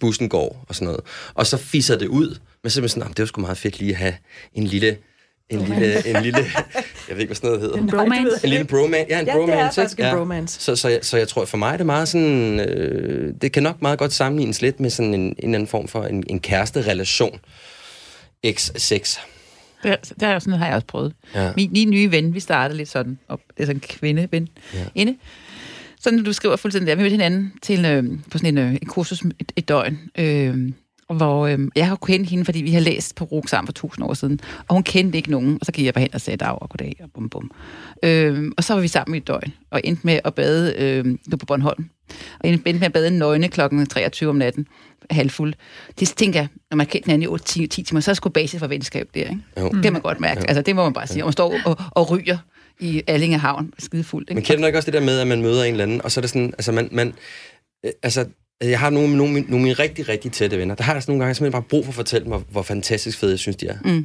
bussen går, og sådan noget. Og så fisser det ud, men simpelthen sådan, det var sgu meget fedt lige at have en lille, jeg ved ikke, hvad sådan noget hedder. En bromance. En lille bromance. Ja, bromance. Det er en bromance. Så jeg tror, for mig er det meget sådan, det kan nok meget godt sammenlignes lidt med sådan en anden form for en kæresterelation. X6. Det er jo sådan noget, har jeg også prøvet. Ja. Min nye ven, vi startede lidt sådan op, det er sådan en kvindeven inde. Sådan, du skriver fuldstændig der. Vi mødte hinanden til, på sådan en kursus et døgn, hvor jeg har kendt hende, fordi vi har læst på RUC sammen for 1000 år siden, og hun kendte ikke nogen, og så gik jeg bare hen og sagde dag og goddag, og bum bum. Og så var vi sammen i et døgn, og endte med at bade nu på Bornholm, og endte med at bade nøgne klokken 23 om natten, halvfuld. Det tænker jeg, når man kendte hinanden i 8-10 timer, så er det sgu basis for venskab der, ikke? Det kan man godt mærke. Altså, det må man bare sige. Og man står og ryger i Allingehavn, skidefuldt. Men kender du ikke også det der med, at man møder en eller anden, og så er det sådan, altså jeg har nogle af mine rigtig, rigtig tætte venner, der har altså nogle gange simpelthen bare brug for at fortælle mig, hvor fantastisk fede jeg synes, de er.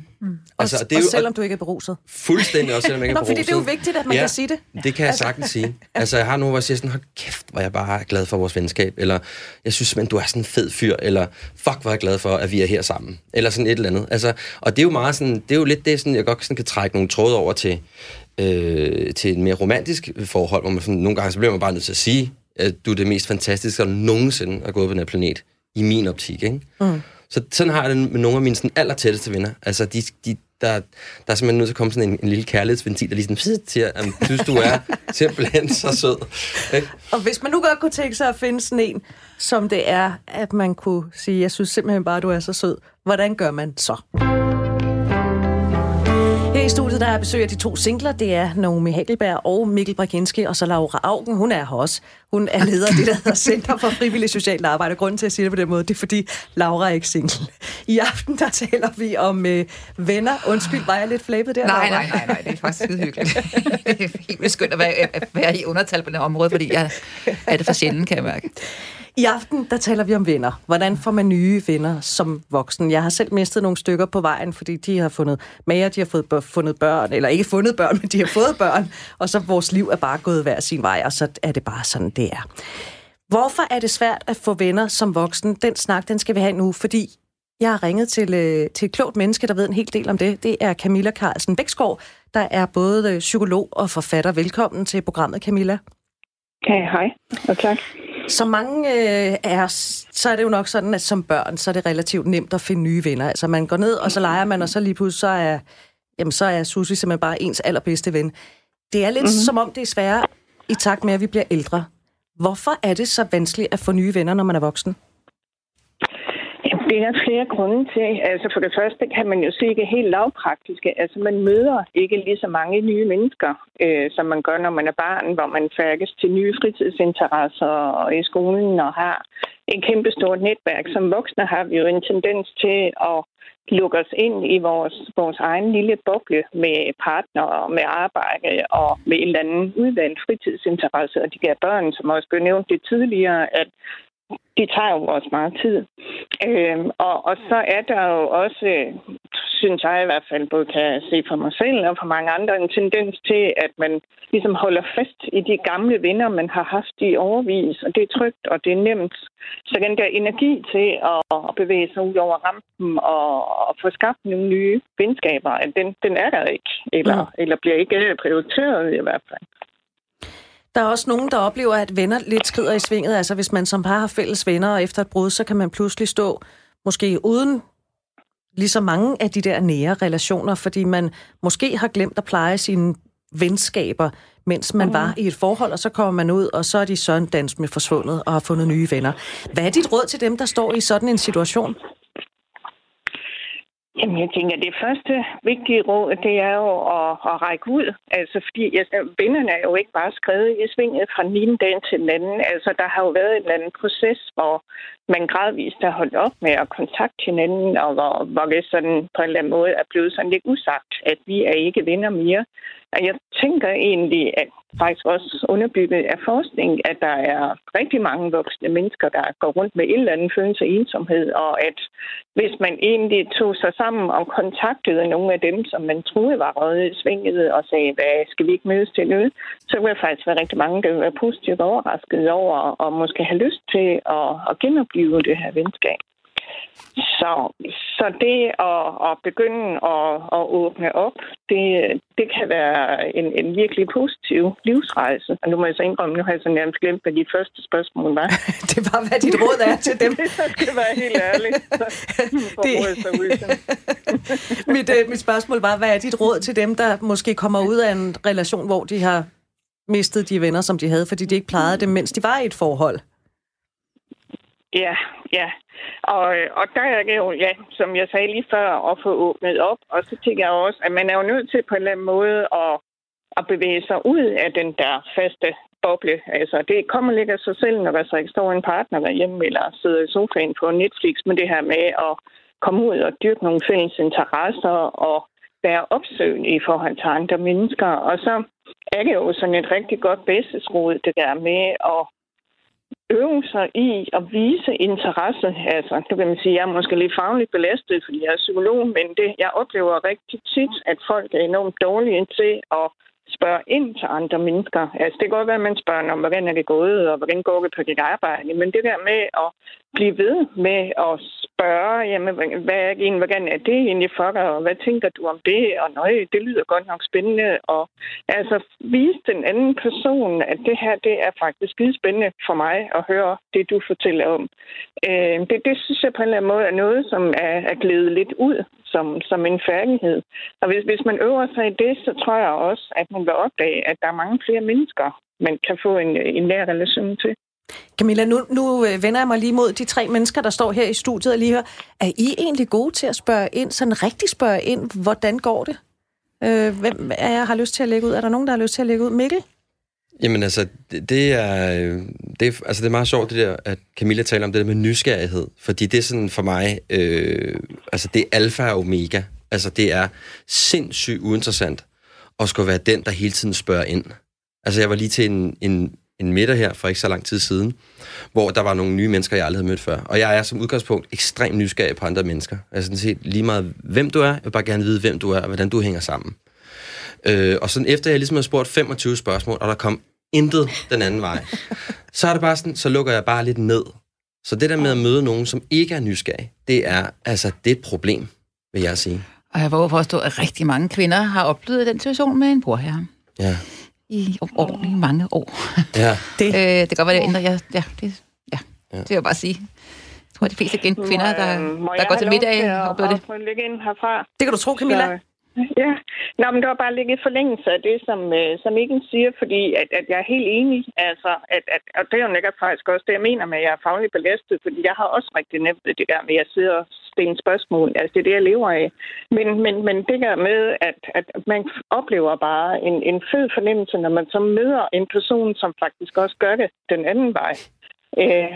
Altså, og det er jo, selvom du ikke er beruset. Fuldstændig også, selvom jeg ikke er beruset. Fordi det er jo vigtigt, at man kan sige det. Det kan jeg sagtens sige. Altså, jeg har nogle, hvor jeg siger sådan, hold kæft, hvor jeg bare er glad for vores venskab, eller jeg synes simpelthen, du er sådan en fed fyr, eller fuck, hvor jeg er glad for, at vi er her sammen, eller sådan et eller andet. Altså, og det er jo meget sådan, det er jo lidt det, sådan, jeg godt sådan kan trække nogle tråde over til til et mere romantisk forhold, hvor man sådan, nogle gange så bliver man bare nødt til at sige, at du er det mest fantastiske, der nogensinde er gået på den her planet, i min optik, ikke? Så sådan har jeg det med nogle af mine sådan allertætteste venner. Altså, der er simpelthen nødt til at komme sådan en lille kærlighedsventil, der lige sådan siger, at synes, du er simpelthen så sød. Ikke? Og hvis man nu godt kunne tænke sig at finde sådan en, som det er, at man kunne sige, jeg synes simpelthen bare, du er så sød, hvordan gør man så? I studiet der besøger de to singler, det er Naomi Hagelberg og Mikkel Braginski, og så Laura Auken, hun er her også. Hun er leder af det, der hedder Center for Frivillig Socialt Arbejde. Grunden til at sige det på den måde, det er fordi Laura er ikke single. I aften der taler vi om venner. Undskyld, var jeg lidt flabet der? Nej, det er faktisk skide hyggeligt. Det er helt skønt at være i undertal på det område, fordi jeg er det for sjældent, kan jeg mærke. I aften, der taler vi om venner. Hvordan får man nye venner som voksen? Jeg har selv mistet nogle stykker på vejen, fordi de har fundet mager, de har fundet børn, eller ikke fundet børn, men de har fået børn, og så vores liv er bare gået hver sin vej, og så er det bare sådan, det er. Hvorfor er det svært at få venner som voksen? Den snak, den skal vi have nu, fordi jeg har ringet til et klogt menneske, der ved en hel del om det. Det er Camilla Carlsen Bæksgaard, der er både psykolog og forfatter. Velkommen til programmet, Camilla. Ja, hej, og tak. Som mange af os, så er det jo nok sådan, at som børn, så er det relativt nemt at finde nye venner. Altså man går ned, og så leger man, og så lige pludselig, så er Susie simpelthen bare ens allerbedste ven. Det er lidt som om, det er sværere i takt med, at vi bliver ældre. Hvorfor er det så vanskeligt at få nye venner, når man er voksen? Jamen, Det er flere grunde til. Altså for det første kan man jo se det helt lavpraktiske. Altså man møder ikke lige så mange nye mennesker, som man gør, når man er barn, hvor man færdes til nye fritidsinteresser og i skolen og har et kæmpestort netværk. Som voksne har vi jo en tendens til at lukke os ind i vores egen lille boble med partner og med arbejde og med en eller anden udvalgt fritidsinteresse. Og de der børn, som også blev nævnt det tidligere, at det tager jo også meget tid. Og så er der jo også, synes jeg i hvert fald, både kan se for mig selv og for mange andre, en tendens til, at man ligesom holder fast i de gamle venner, man har haft i årevis, og det er trygt, og det er nemt. Så den der energi til at bevæge sig ud over rampen og få skabt nogle nye venskaber, den er der ikke, eller bliver ikke prioriteret i hvert fald. Der er også nogen, der oplever, at venner lidt skrider i svinget. Altså, hvis man som par har fælles venner, og efter et brud, så kan man pludselig stå måske uden lige så mange af de der nære relationer, fordi man måske har glemt at pleje sine venskaber, mens man var i et forhold, og så kommer man ud, og så er de sådan dans med forsvundet og har fundet nye venner. Hvad er dit råd til dem, der står i sådan en situation? Jamen, jeg tænker, det første vigtige råd, det er jo at række ud. Altså, fordi vennerne er jo ikke bare skrevet i svinget fra den ene dag til den anden. Altså, der har jo været en eller anden proces, hvor man gradvist har holdt op med at kontakte hinanden, og hvor det sådan på en eller anden måde er blevet sådan lidt usagt, at vi er ikke venner mere. Og jeg tænker egentlig, at faktisk også underbygget af forskning, at der er rigtig mange voksne mennesker, der går rundt med en eller anden følelse af ensomhed, og at hvis man egentlig tog sig sammen og kontaktede nogle af dem, som man troede var røget i svinget, og sagde, hvad skal vi ikke mødes til nu? Så ville faktisk være rigtig mange, der ville være positivt overrasket over, og måske have lyst til at genopleve det her venskab. Så det at begynde at åbne op, det kan være en virkelig positiv livsrejse. Og nu må jeg så indrømme, nu har jeg så nærmest glemt, hvad dit første spørgsmål var. Det var, hvad dit råd er til dem. Det skal være helt ærligt. Mit spørgsmål var, hvad er dit råd til dem, der måske kommer ud af en relation, hvor de har mistet de venner, som de havde, fordi de ikke plejede dem, mens de var i et forhold? Ja. Og der er det jo, som jeg sagde lige før, at få åbnet op. Og så tænker jeg også, at man er jo nødt til på en eller anden måde at bevæge sig ud af den der faste boble. Altså, det kommer lidt af sig selv, når der så ikke står en partner derhjemme eller sidder i sofaen på Netflix, men det her med at komme ud og dyrke nogle fælles interesser og være opsøgende i forhold til andre mennesker. Og så er det jo sådan et rigtig godt basisråd, det der med at øve sig i at vise interesse. Altså, nu kan man sige, at jeg er måske lidt fagligt belastet, fordi jeg er psykolog, men jeg oplever rigtig tit, at folk er enormt dårlige til at spørge ind til andre mennesker. Altså, det kan godt være, at man spørger om, hvordan er det gået, og hvordan går det på dit arbejde. Men det der med at blive ved med at spørge, jamen, hvordan er det egentlig for dig, og hvad tænker du om det? Og nøj, det lyder godt nok spændende. Og altså, vise den anden person, at det her, det er faktisk skide spændende for mig at høre det, du fortæller om. Det synes jeg på en eller anden måde er noget, som er glædet lidt ud som en færdighed. Og hvis man øver sig i det, så tror jeg også, at man vil opdage, at der er mange flere mennesker, man kan få en nær relation til. Camilla, nu vender jeg mig lige mod de tre mennesker, der står her i studiet og lige hører. Er I egentlig gode til at spørge ind, sådan rigtig spørge ind, hvordan går det? Hvem er jeg har lyst til at lægge ud? Er der nogen, der har lyst til at lægge ud? Mikkel? Jamen altså, det er meget sjovt det der, at Camilla taler om det der med nysgerrighed. Fordi det er sådan for mig, altså det er alfa og omega. Altså det er sindssygt uinteressant at skulle være den, der hele tiden spørger ind. Altså jeg var lige til en middag her for ikke så lang tid siden, hvor der var nogle nye mennesker, jeg aldrig havde mødt før. Og jeg er som udgangspunkt ekstremt nysgerrig på andre mennesker. Altså sådan set lige meget, hvem du er. Jeg vil bare gerne vide, hvem du er, og hvordan du hænger sammen. Og sådan efter jeg ligesom havde spurgt 25 spørgsmål, og der kom intet den anden vej, så er det bare sådan, så lukker jeg bare lidt ned. Så det der med at møde nogen, som ikke er nysgerrig, det er altså det er et problem, vil jeg sige. Og jeg våger forstå, at rigtig mange kvinder har oplevet den situation med en brorherre. Ja. I mange år. Ja. Det kan godt være, det ændrer. Ja. Det vil jeg bare sige. Jeg tror, de fleste kvinder, der går til middag, oplever det. Må jeg lægge ind herfra? Det kan du tro, Camilla. Ja, nå, men det var bare lidt i forlængelse af det, som Ikken siger, fordi at jeg er helt enig, altså, og det er jo netop faktisk også det, jeg mener med, at jeg er faglig belastet, fordi jeg har også rigtig nemt ved det der med at sidde og stille spørgsmål, altså det er det, jeg lever af. Men det der med, at man oplever bare en fed fornemmelse, når man så møder en person, som faktisk også gør det den anden vej.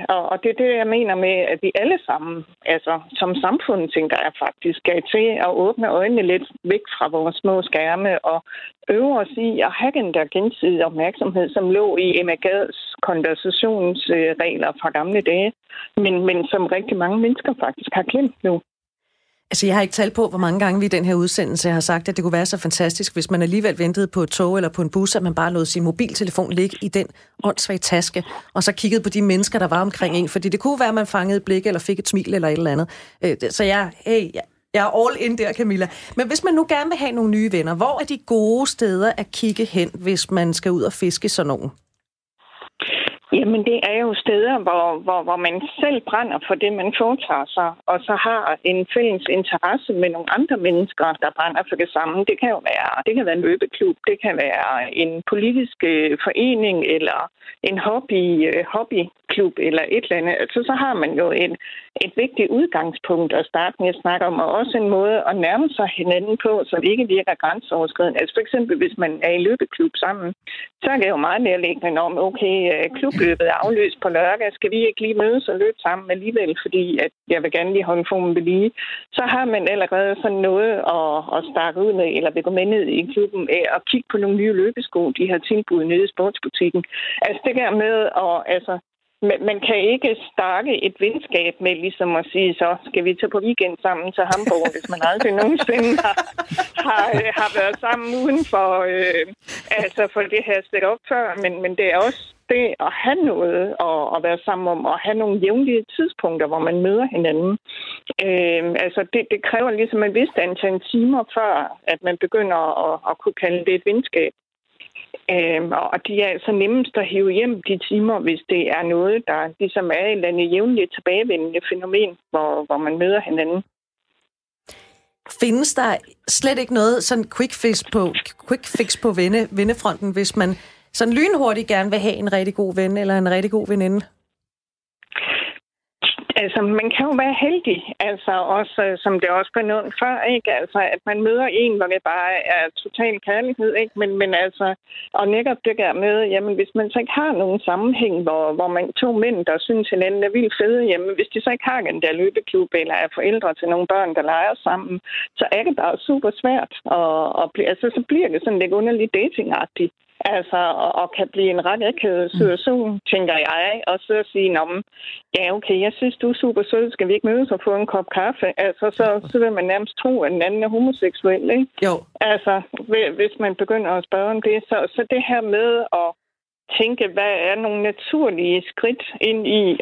Og det er det, jeg mener med, at vi alle sammen, altså som samfund, tænker jeg faktisk, skal til at åbne øjnene lidt væk fra vores små skærme og øve os i at have den der gensidige opmærksomhed, som lå i Emma Gads konversationsregler fra gamle dage, men som rigtig mange mennesker faktisk har glemt nu. Altså, jeg har ikke talt på, hvor mange gange vi i den her udsendelse har sagt, at det kunne være så fantastisk, hvis man alligevel ventede på et tog eller på en bus, at man bare lod sin mobiltelefon ligge i den åndssvage taske, og så kiggede på de mennesker, der var omkring en, fordi det kunne være, at man fangede et blik, eller fik et smil, eller et eller andet. Så jeg er all in der, Camilla. Men hvis man nu gerne vil have nogle nye venner, hvor er de gode steder at kigge hen, hvis man skal ud og fiske sådan nogen? Jamen, det er jo steder, hvor man selv brænder for det, man foretager sig, og så har en fælles interesse med nogle andre mennesker, der brænder for det samme. Det kan jo være, en løbeklub, det kan være en politisk forening, eller en hobbyklub, eller et eller andet. Altså, så har man jo et vigtigt udgangspunkt at starte med at snakke om, og også en måde at nærme sig hinanden på, som ikke virker grænseoverskridende. Altså, for eksempel, hvis man er i løbeklub sammen, så er det jo meget nærliggende om, okay, klubløbet er afløst på lørdag. Skal vi ikke lige mødes og løbe sammen alligevel, fordi at jeg vil gerne lige holde formen ved lige? Så har man allerede sådan noget at starte ud med, eller vil gå med ned i klubben og kigge på nogle nye løbesko, de har tilbud nede i sportsbutikken. Altså det der med at... Altså, man kan ikke starte et venskab med ligesom at sige, så skal vi tage på weekend sammen til Hamburg, hvis man aldrig nogensinde har været sammen uden for det her set op før. Men det er også det at have noget at være sammen om, og have nogle jævnlige tidspunkter, hvor man møder hinanden. Det kræver ligesom en vist antal timer før, at man begynder at kunne kalde det et venskab. Og de er altså nemmest at hive hjem de timer, hvis det er noget, der ligesom er et eller andet jævnligt tilbagevendende fænomen, hvor man møder hinanden. Findes der slet ikke noget sådan quick fix på vennefronten, hvis man sådan lynhurtigt gerne vil have en rigtig god ven eller en rigtig god veninde? Altså, man kan jo være heldig, altså også, som det også blev nævnt før, ikke? Altså, at man møder en, hvor det bare er total kærlighed, ikke? Men altså, og netop det der med, jamen, hvis man så ikke har nogen sammenhæng, hvor man to mænd, der synes hinanden er vildt fede, jamen, hvis de så ikke har den der løbeklub, eller er forældre til nogle børn, der leger sammen, så er det bare super svært, og så bliver det sådan lidt underligt datingagtigt. Altså, og kan blive en ret akavet situation, tænker jeg, og så sige, ja, okay, jeg synes, du er super sød, skal vi ikke mødes og få en kop kaffe? Altså, så vil man nærmest tro, at den anden er homoseksuel, ikke? Jo. Altså, hvis man begynder at spørge om det, så det her med at tænke, hvad er nogle naturlige skridt ind i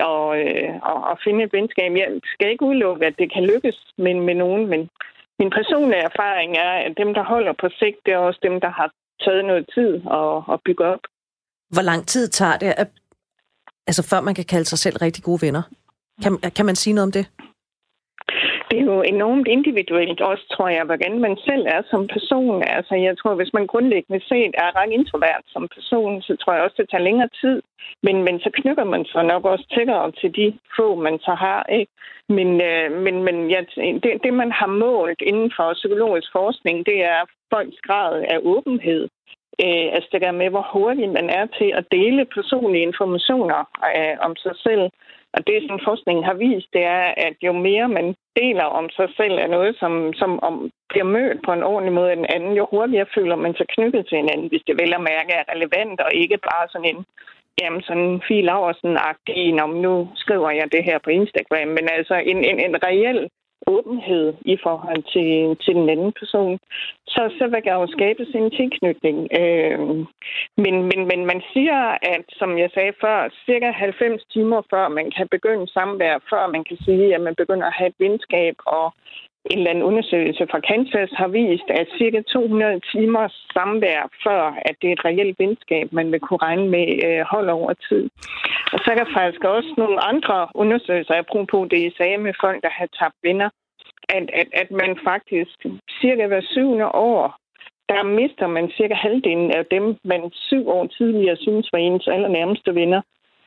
at finde et venskab? Jeg skal ikke udelukke, at det kan lykkes med nogen, men min personlige erfaring er, at dem, der holder på sigt, det er også dem, der har taget noget tid at bygge op. Hvor lang tid tager det, før man kan kalde sig selv rigtig gode venner? Kan man sige noget om det? Det er jo enormt individuelt også, tror jeg, hvordan man selv er som person. Altså, jeg tror, hvis man grundlæggende set er ret introvert som person, så tror jeg også, det tager længere tid. Men så knykker man sig nok også tættere til de få, man så har, ikke? Men det, man har målt inden for psykologisk forskning, det er folks grad af åbenhed. Altså det der med, hvor hurtigt man er til at dele personlige informationer om sig selv. Og det, som forskningen har vist, det er, at jo mere man deler om sig selv af noget, som bliver mødt på en ordentlig måde af den anden, jo hurtigere føler man sig knyttet til hinanden, hvis det vel at mærke er relevant, og ikke bare sådan en Fie Laursen-agtig, nu skriver jeg det her på Instagram, men altså en reel åbenhed i forhold til den anden person, så vil der jo skabe sin tilknytning. Men man siger, at som jeg sagde før, cirka 90 timer før man kan begynde samvær, før man kan sige, at man begynder at have et venskab, og en eller anden undersøgelse fra Kansas har vist, at cirka 200 timers samvær, før at det er et reelt venskab, man vil kunne regne med hold over tid. Og så er der faktisk også nogle andre undersøgelser, apropos det I sagde med folk, der har tabt venner, at man faktisk cirka hver 7. år, der mister man cirka halvdelen af dem, man 7 år tidligere synes var ens allernærmeste venner.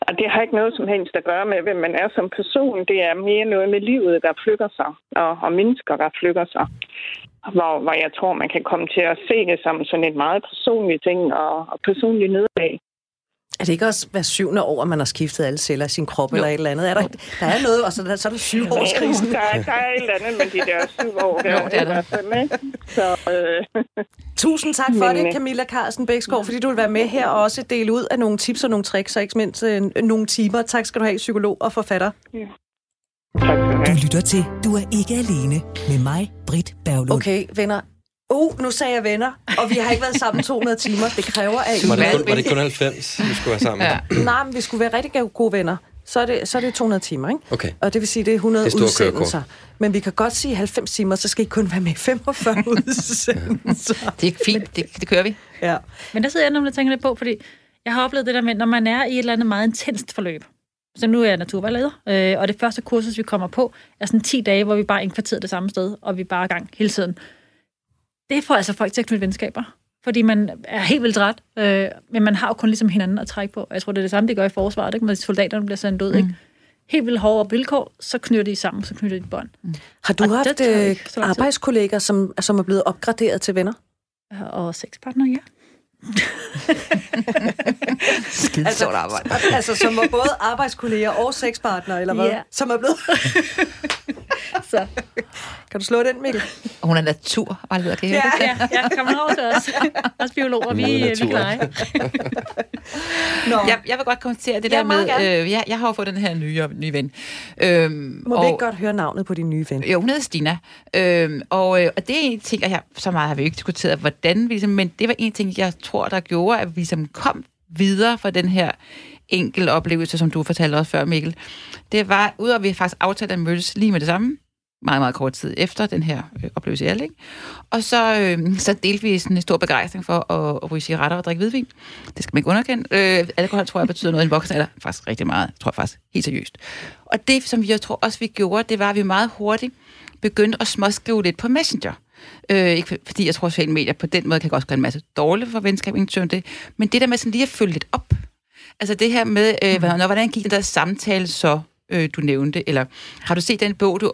Og det har ikke noget som helst at gøre med, hvem man er som person. Det er mere noget med livet, der flytter sig, og mennesker, der flytter sig. Hvor jeg tror, man kan komme til at se det som sådan et meget personligt ting og personlig nederlag. Er det ikke også hver 7. år, at man har skiftet alle celler i sin krop eller et eller andet? Er der, der er noget, og så er der 7-årskrisen. Der er et eller andet med de der 7 år. Tusind tak for det, Camilla Carlsen Bæksgaard, fordi du vil være med her og også dele ud af nogle tips og nogle tricks, og ikke mindst nogle timer. Tak skal du have, psykolog og forfatter. Ja. Du lytter til Du er ikke alene med mig, Britt Berglund. Okay, venner. Nu sagde jeg venner, og vi har ikke været sammen 200 timer. Det kræver af... Var det kun 90, vi skulle være sammen? Ja. Nej, men vi skulle være rigtig gode venner. Så er det 200 timer, ikke? Okay. Og det vil sige, det er 100 udsendelser. Men vi kan godt sige 90 timer, så skal I kun være med 45 udsendelser. Det er fint, det kører vi. Ja. Men der sidder jeg og tænker lidt på, fordi jeg har oplevet det der med, når man er i et eller andet meget intenst forløb. Så nu er jeg naturvejleder, og det første kursus, vi kommer på, er sådan 10 dage, hvor vi bare indkvarterer det samme sted, og vi bare er gang hele tiden. Det får altså folk til at knytte venskaber, fordi man er helt vildt ret, men man har jo kun ligesom hinanden at trække på. Jeg tror, det er det samme, de gør i forsvaret, ikke? Når soldaterne bliver sendt ud, ikke? Helt vildt hårde vilkår, så knytter de sammen, så knytter de bånd. Har du haft arbejdskolleger, som er blevet opgraderet til venner? Og sexpartner, ja. Skidesort arbejde. Altså, som var både arbejdskolleger og sexpartner, eller hvad? Yeah. Som er blevet... Så. Kan du slå den, Mikkel? Hun er naturvejleder, kan jeg høre det? Ja, kommer over til os. Os biologer, vi klarer. Jeg vil godt kommentere det der med... jeg har jo fået den her nye ven. Må vi ikke godt høre navnet på din nye ven? Jo, hun hedder Stina. Og det er en ting, og så meget har vi jo ikke diskuteret, hvordan vi... Men det var en ting, jeg tror, der gjorde, at vi som kom videre fra den her... enkel oplevelse, som du fortalte også før, Mikkel. Det var, udover at vi faktisk aftalte at mødes lige med det samme, meget, meget kort tid efter den her oplevelse i alt, ikke? Og så delte vi sådan en stor begejstring for at ryge cigaretter og drikke hvidvin. Det skal man ikke underkende. Alkohol, tror jeg, betyder noget i en voksen alder. Faktisk rigtig meget. Tror jeg faktisk helt seriøst. Og det, som jeg tror også, vi gjorde, det var, at vi meget hurtigt begyndte at småskrive lidt på Messenger. Ikke fordi jeg tror, at sociale medier på den måde kan også gøre en masse dårligt for venskab, men det der med sådan lige at følge lidt op. Altså det her med, hvordan gik den der samtale så, du nævnte, eller har du set den bog, du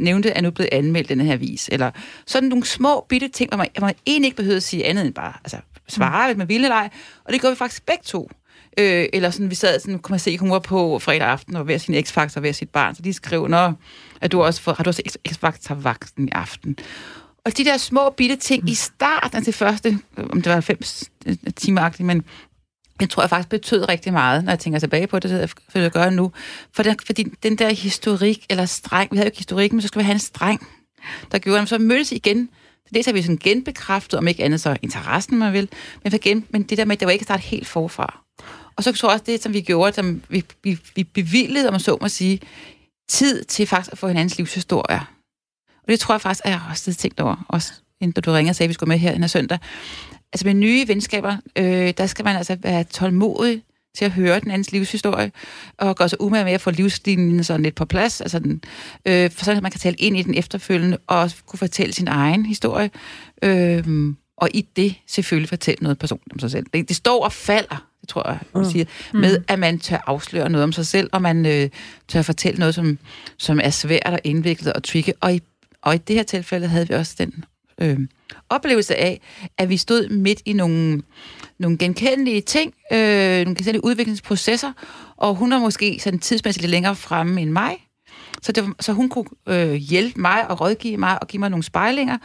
nævnte, er nu blevet anmeldt i den her vis, eller sådan nogle små bitte ting, hvor man egentlig ikke behøver at sige andet end bare, altså svare, hvis man ville eller ej, og det gjorde vi faktisk begge to. Eller sådan, vi sad sådan, kunne man se humor på fredag aften, og hver sin X-faktor, hver sit barn, så de skrev, at du også har du også X-faktor-vaksen i aften. Og de der små bitte ting i starten til første, om det var 90 timer-agtigt, men det tror jeg faktisk betød rigtig meget, når jeg tænker tilbage på det, så jeg gør nu. Fordi den der historik, eller streng, vi havde jo ikke historik, men så skulle vi have en streng, der gjorde, at så mødtes igen. Så det har vi sådan genbekræftet, om ikke andet så interessen, man vil. Men det der med, at det var ikke at starte helt forfra. Og så tror jeg også, det som vi gjorde, som vi bevilgede, om man så må sige, tid til faktisk at få hinandens livshistorie. Og det tror jeg faktisk, at jeg også tænkt over, også inden du ringer og sagde, at vi skulle med her den her søndag. Altså med nye venskaber, der skal man altså være tålmodig til at høre den andens livshistorie, og gøre sig umage med at få livslinjen sådan lidt på plads, altså for sådan at man kan tale ind i den efterfølgende, og også kunne fortælle sin egen historie, og i det selvfølgelig fortælle noget personligt om sig selv. Det står og falder, det tror jeg, man siger, med at man tør afsløre noget om sig selv, og man tør fortælle noget, som er svært og indviklet og tricky, og i det her tilfælde havde vi også den oplevelse af, at vi stod midt i nogle genkendelige ting, nogle genkendelige udviklingsprocesser, og hun var måske sådan tidsmæssigt lidt længere fremme end mig, så hun kunne hjælpe mig og rådgive mig og give mig nogle spejlinger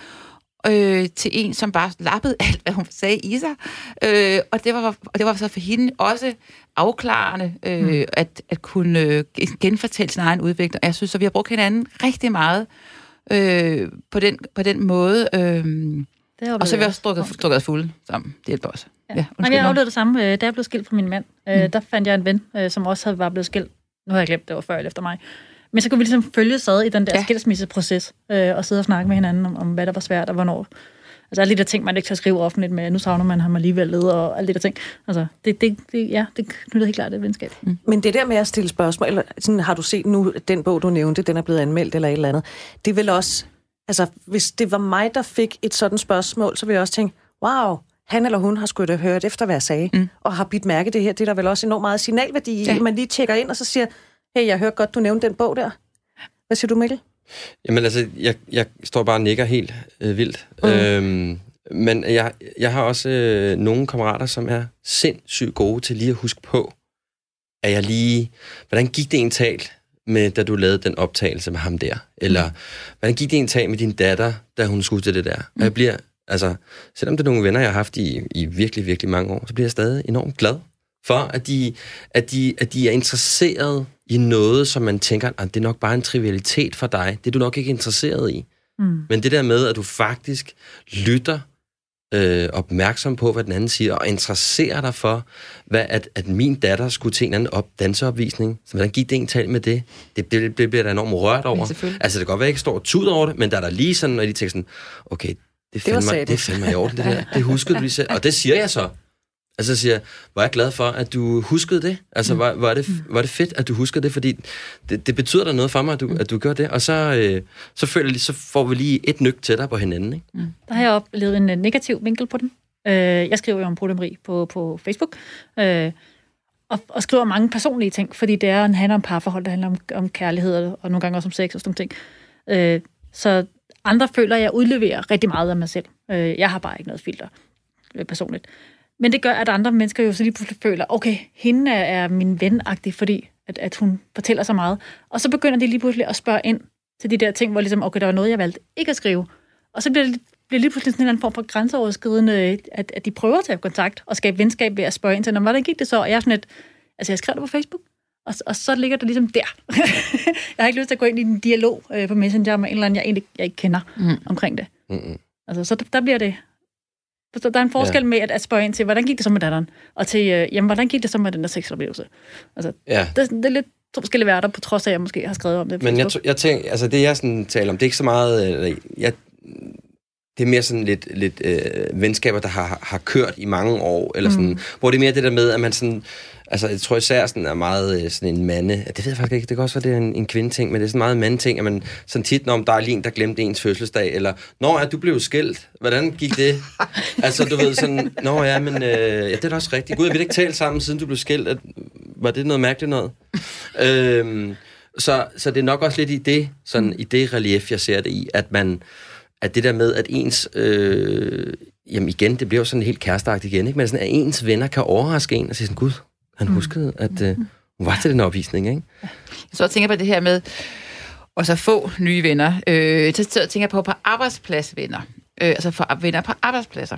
til en, som bare lappede alt, hvad hun sagde i sig, og det var så for hende også afklarende, at kunne genfortælle sin egen udvikling. Jeg synes, at vi har brugt hinanden rigtig meget på den måde. Og så har vi også drukket fulde sammen. Det hjælper også. Ja. Ja, jeg oplevede det samme. Da jeg blev skilt fra min mand, der fandt jeg en ven, som også var blevet skilt. Nu har jeg glemt, det var før eller efter mig. Men så kunne vi ligesom følges ad i den der skilsmisseproces, og sidde og snakke med hinanden om, hvad der var svært og hvornår. Altså alle de der ting, man ikke kan skrive offentligt med, nu savner man ham alligevel, og alle de der ting. Altså, det knytter helt klart et venskab. Mm. Men det der med at stille spørgsmål, eller sådan, har du set nu, den bog, du nævnte, den er blevet anmeldt eller et eller andet, det vil også, altså hvis det var mig, der fik et sådan spørgsmål, så ville jeg også tænke, wow, han eller hun har sgu da hørt efter, hvad jeg sagde, og har bidt mærke det her. Det er der vel også enormt meget signalværdi i, at man lige tjekker ind, og så siger, hey, jeg hørte godt, du nævnte den bog der. Hvad siger du, Mikkel? Jamen altså, jeg står bare og nikker helt vildt. Men jeg har også nogle kammerater, som er sindssygt gode til lige at huske på, at jeg lige... Hvordan gik det en talt med, da du lavede den optagelse med ham der? Eller hvordan gik det en talt med din datter, da hun skulle til det der? Og jeg bliver... Altså, selvom det er nogle venner, jeg har haft i virkelig, virkelig mange år, så bliver jeg stadig enormt glad for, at de er interesseret i noget, som man tænker, at det er nok bare en trivialitet for dig. Det er du nok ikke interesseret i. Men det der med, at du faktisk lytter opmærksom på, hvad den anden siger, og interesserer dig for, at min datter skulle til en anden danseopvisning. Så hvordan gik det en tal med det? Det bliver der enormt rørt over. Altså, det kan godt være, at jeg ikke står og tuder over det, men der er der lige sådan, og de tænker sådan, okay, det fandme i orden, det der. Det huskede du lige selv. Og det siger jeg så. Altså jeg siger, var jeg glad for, at du huskede det? Altså, var det fedt, at du huskede det? Fordi det betyder da noget for mig, at du gør det. Og så får vi lige et nøk tættere på hinanden. Ikke? Der har jeg oplevet en negativ vinkel på den. Jeg skriver jo om problemeri på Facebook. Og skriver mange personlige ting, fordi det handler om parforhold, det handler om kærlighed, og nogle gange også om sex og sådan ting. Så andre føler, at jeg udleverer rigtig meget af mig selv. Jeg har bare ikke noget filter personligt. Men det gør, at andre mennesker jo så lige pludselig føler, okay, hende er min ven-agtig, fordi at hun fortæller så meget. Og så begynder de lige pludselig at spørge ind til de der ting, hvor ligesom, okay, der var noget, jeg valgte ikke at skrive. Og så bliver lige pludselig sådan en eller anden form for grænseoverskridende, at de prøver at tage kontakt og skabe venskab ved at spørge ind til, hvordan gik det så? Og jeg er sådan et, altså jeg skrev det på Facebook. Og så ligger det ligesom der. Jeg har ikke lyst til at gå ind i en dialog på Messenger med en eller anden, jeg egentlig ikke kender omkring det. Altså, så der bliver det... Så der er en forskel med at spørge ind til, hvordan gik det så med datteren? Og til, jamen, hvordan gik det så med den der sexoplevelse? Altså, det er lidt to forskellige værter, på trods af, at jeg måske har skrevet om det. Men jeg tænker, altså det, jeg sådan taler om, det er ikke så meget... Det er mere sådan lidt venskaber, der har kørt i mange år, eller sådan, hvor det er mere det der med, at man sådan... Altså, jeg tror især sådan er meget sådan en mande... Det ved jeg faktisk ikke, det kan også være, det er en kvindeting, men det er sådan meget en mandeting, at man sådan tit, når der er lige en, der glemte ens fødselsdag, eller, nå ja, du blev skilt, hvordan gik det? Altså, du ved sådan, nå ja, men det er da også rigtigt. Gud, jeg vil ikke tale sammen, siden du blev skilt. Var det noget mærkeligt noget? Så det er nok også lidt i det relief, jeg ser det i, at det der med, at ens... jamen igen, det bliver jo sådan helt kæresteagtigt igen, ikke? Men sådan, at ens venner kan overraske en og sige sådan, gud, han huskede, at hun var til den opvisning, ikke? Jeg så tænker på det her med at så få nye venner. Så tænker jeg på arbejdspladsvenner. Altså få venner på arbejdspladser.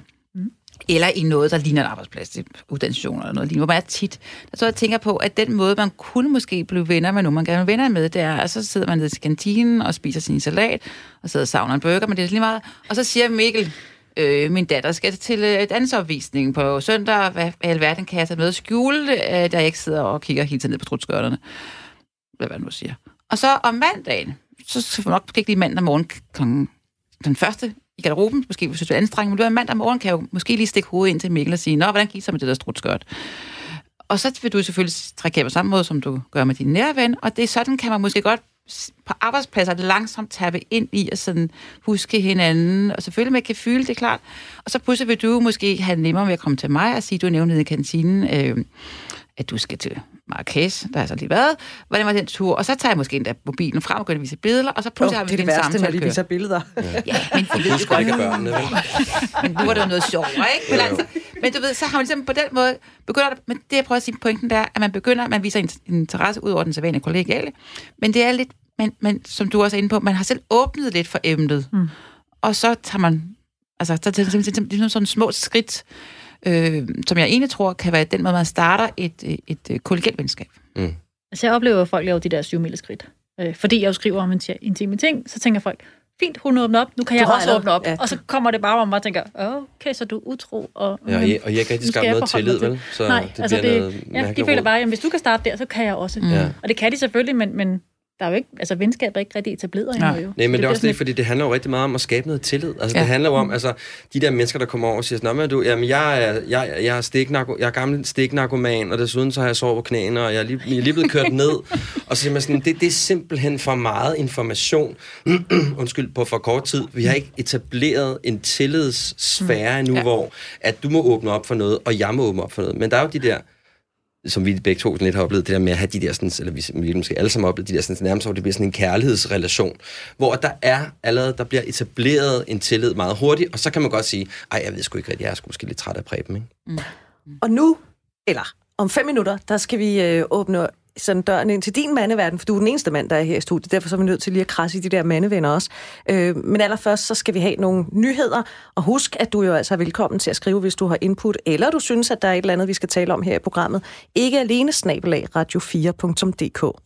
Eller i noget, der ligner en arbejdsplads, uddannelsesinstitutioner eller noget lignende, hvor man er tit. Så jeg tænker på, at den måde, man kunne måske blive venner med nogen, man gerne vil venner med, det er, at så sidder man nede til kantinen og spiser sin salat, og sidder og savner en burger, men det er lige meget. Og så siger Mikkel, min datter skal til danseopvisningen på søndag. Hvad i alverden kan jeg tage med at skjule, da jeg ikke sidder og kigger hele tiden ned på trutskørterne? Hvad man nu siger. Og så om mandagen, så nok måske ikke lige mandag morgen klokken den første i garderoben, måske hvis du er anstrengt, men det var mandag morgen, kan jeg jo måske lige stikke hovedet ind til Mikkel og sige, nå, hvordan gik det så med det der strutskørt? Og så vil du selvfølgelig trække på samme måde, som du gør med din nære ven, og det er sådan, kan man måske godt på arbejdspladser langsomt tappe ind i og sådan huske hinanden, og selvfølgelig man kan fylde, det er klart. Og så pludselig vil du måske have nemmere ved at komme til mig og sige, du nævnte i kantinen, at du skal til Marrakesh, der har så lige været. Hvordan var den tur? Og så tager jeg måske endda mobilen frem og går og viser billeder, og så pludselig har vi den samme samtale. Det er det værste, når de viser billeder. Ja, men de ved sgu ikke børnene. Men nu var det jo noget sjovt, ikke? Men, altså, men du ved, så har man ligesom på den måde begynder, men det jeg prøver at sige pointen der, at man viser en interesse ud over den sædvanlige kollegiale, men det er lidt, men som du også er inde på, man har selv åbnet lidt for emnet, og så tager man, altså så tager sådan små skridt, som jeg egentlig tror, kan være den måde, man starter et kollegialt venskab. Altså, jeg oplever, at folk laver de der 7-meterskridt. Fordi jeg jo skriver om intime ting, så tænker folk, fint, hun åbner op, nu kan jeg også åbne op. Ja. Og så kommer det bare om, og tænker, okay, så er du utro. Og jeg kan ikke skabe noget tillid, vel? Så nej, det altså, de føler bare, at hvis du kan starte der, så kan jeg også. Og det kan de selvfølgelig, men der er jo ikke, altså venskab er ikke rigtig etableret endnu. Nej, men det er også det, fordi det handler jo rigtig meget om at skabe noget tillid. Altså det handler jo om, altså de der mennesker, der kommer over og siger sådan, men du, jamen jeg er gammel stiknarkoman, og desuden så har jeg sovet på knæene, og jeg er lige blevet kørt ned. Og så siger man sådan, det er simpelthen for meget information, på for kort tid. Vi har ikke etableret en tillidssfære endnu, hvor at du må åbne op for noget, og jeg må åbne op for noget. Men der er jo de der, som vi begge to lidt har oplevet, det der med at have de der, sådan, eller vi måske alle sammen har oplevet, de der sådan, nærmest over, det bliver sådan en kærlighedsrelation, hvor der er allerede, der bliver etableret en tillid meget hurtigt, og så kan man godt sige, ej, jeg ved sgu ikke rigtigt, jeg er sgu måske lidt træt af Preben, ikke? Og nu, eller om 5 minutter, der skal vi åbne sådan døren ind til din mandeverden, for du er den eneste mand, der er her i studiet, derfor så er vi nødt til lige at krasse i de der mandevenner også. Men allerførst, så skal vi have nogle nyheder, og husk, at du jo altså er velkommen til at skrive, hvis du har input, eller du synes, at der er et eller andet, vi skal tale om her i programmet. Ikke alene @radio4.dk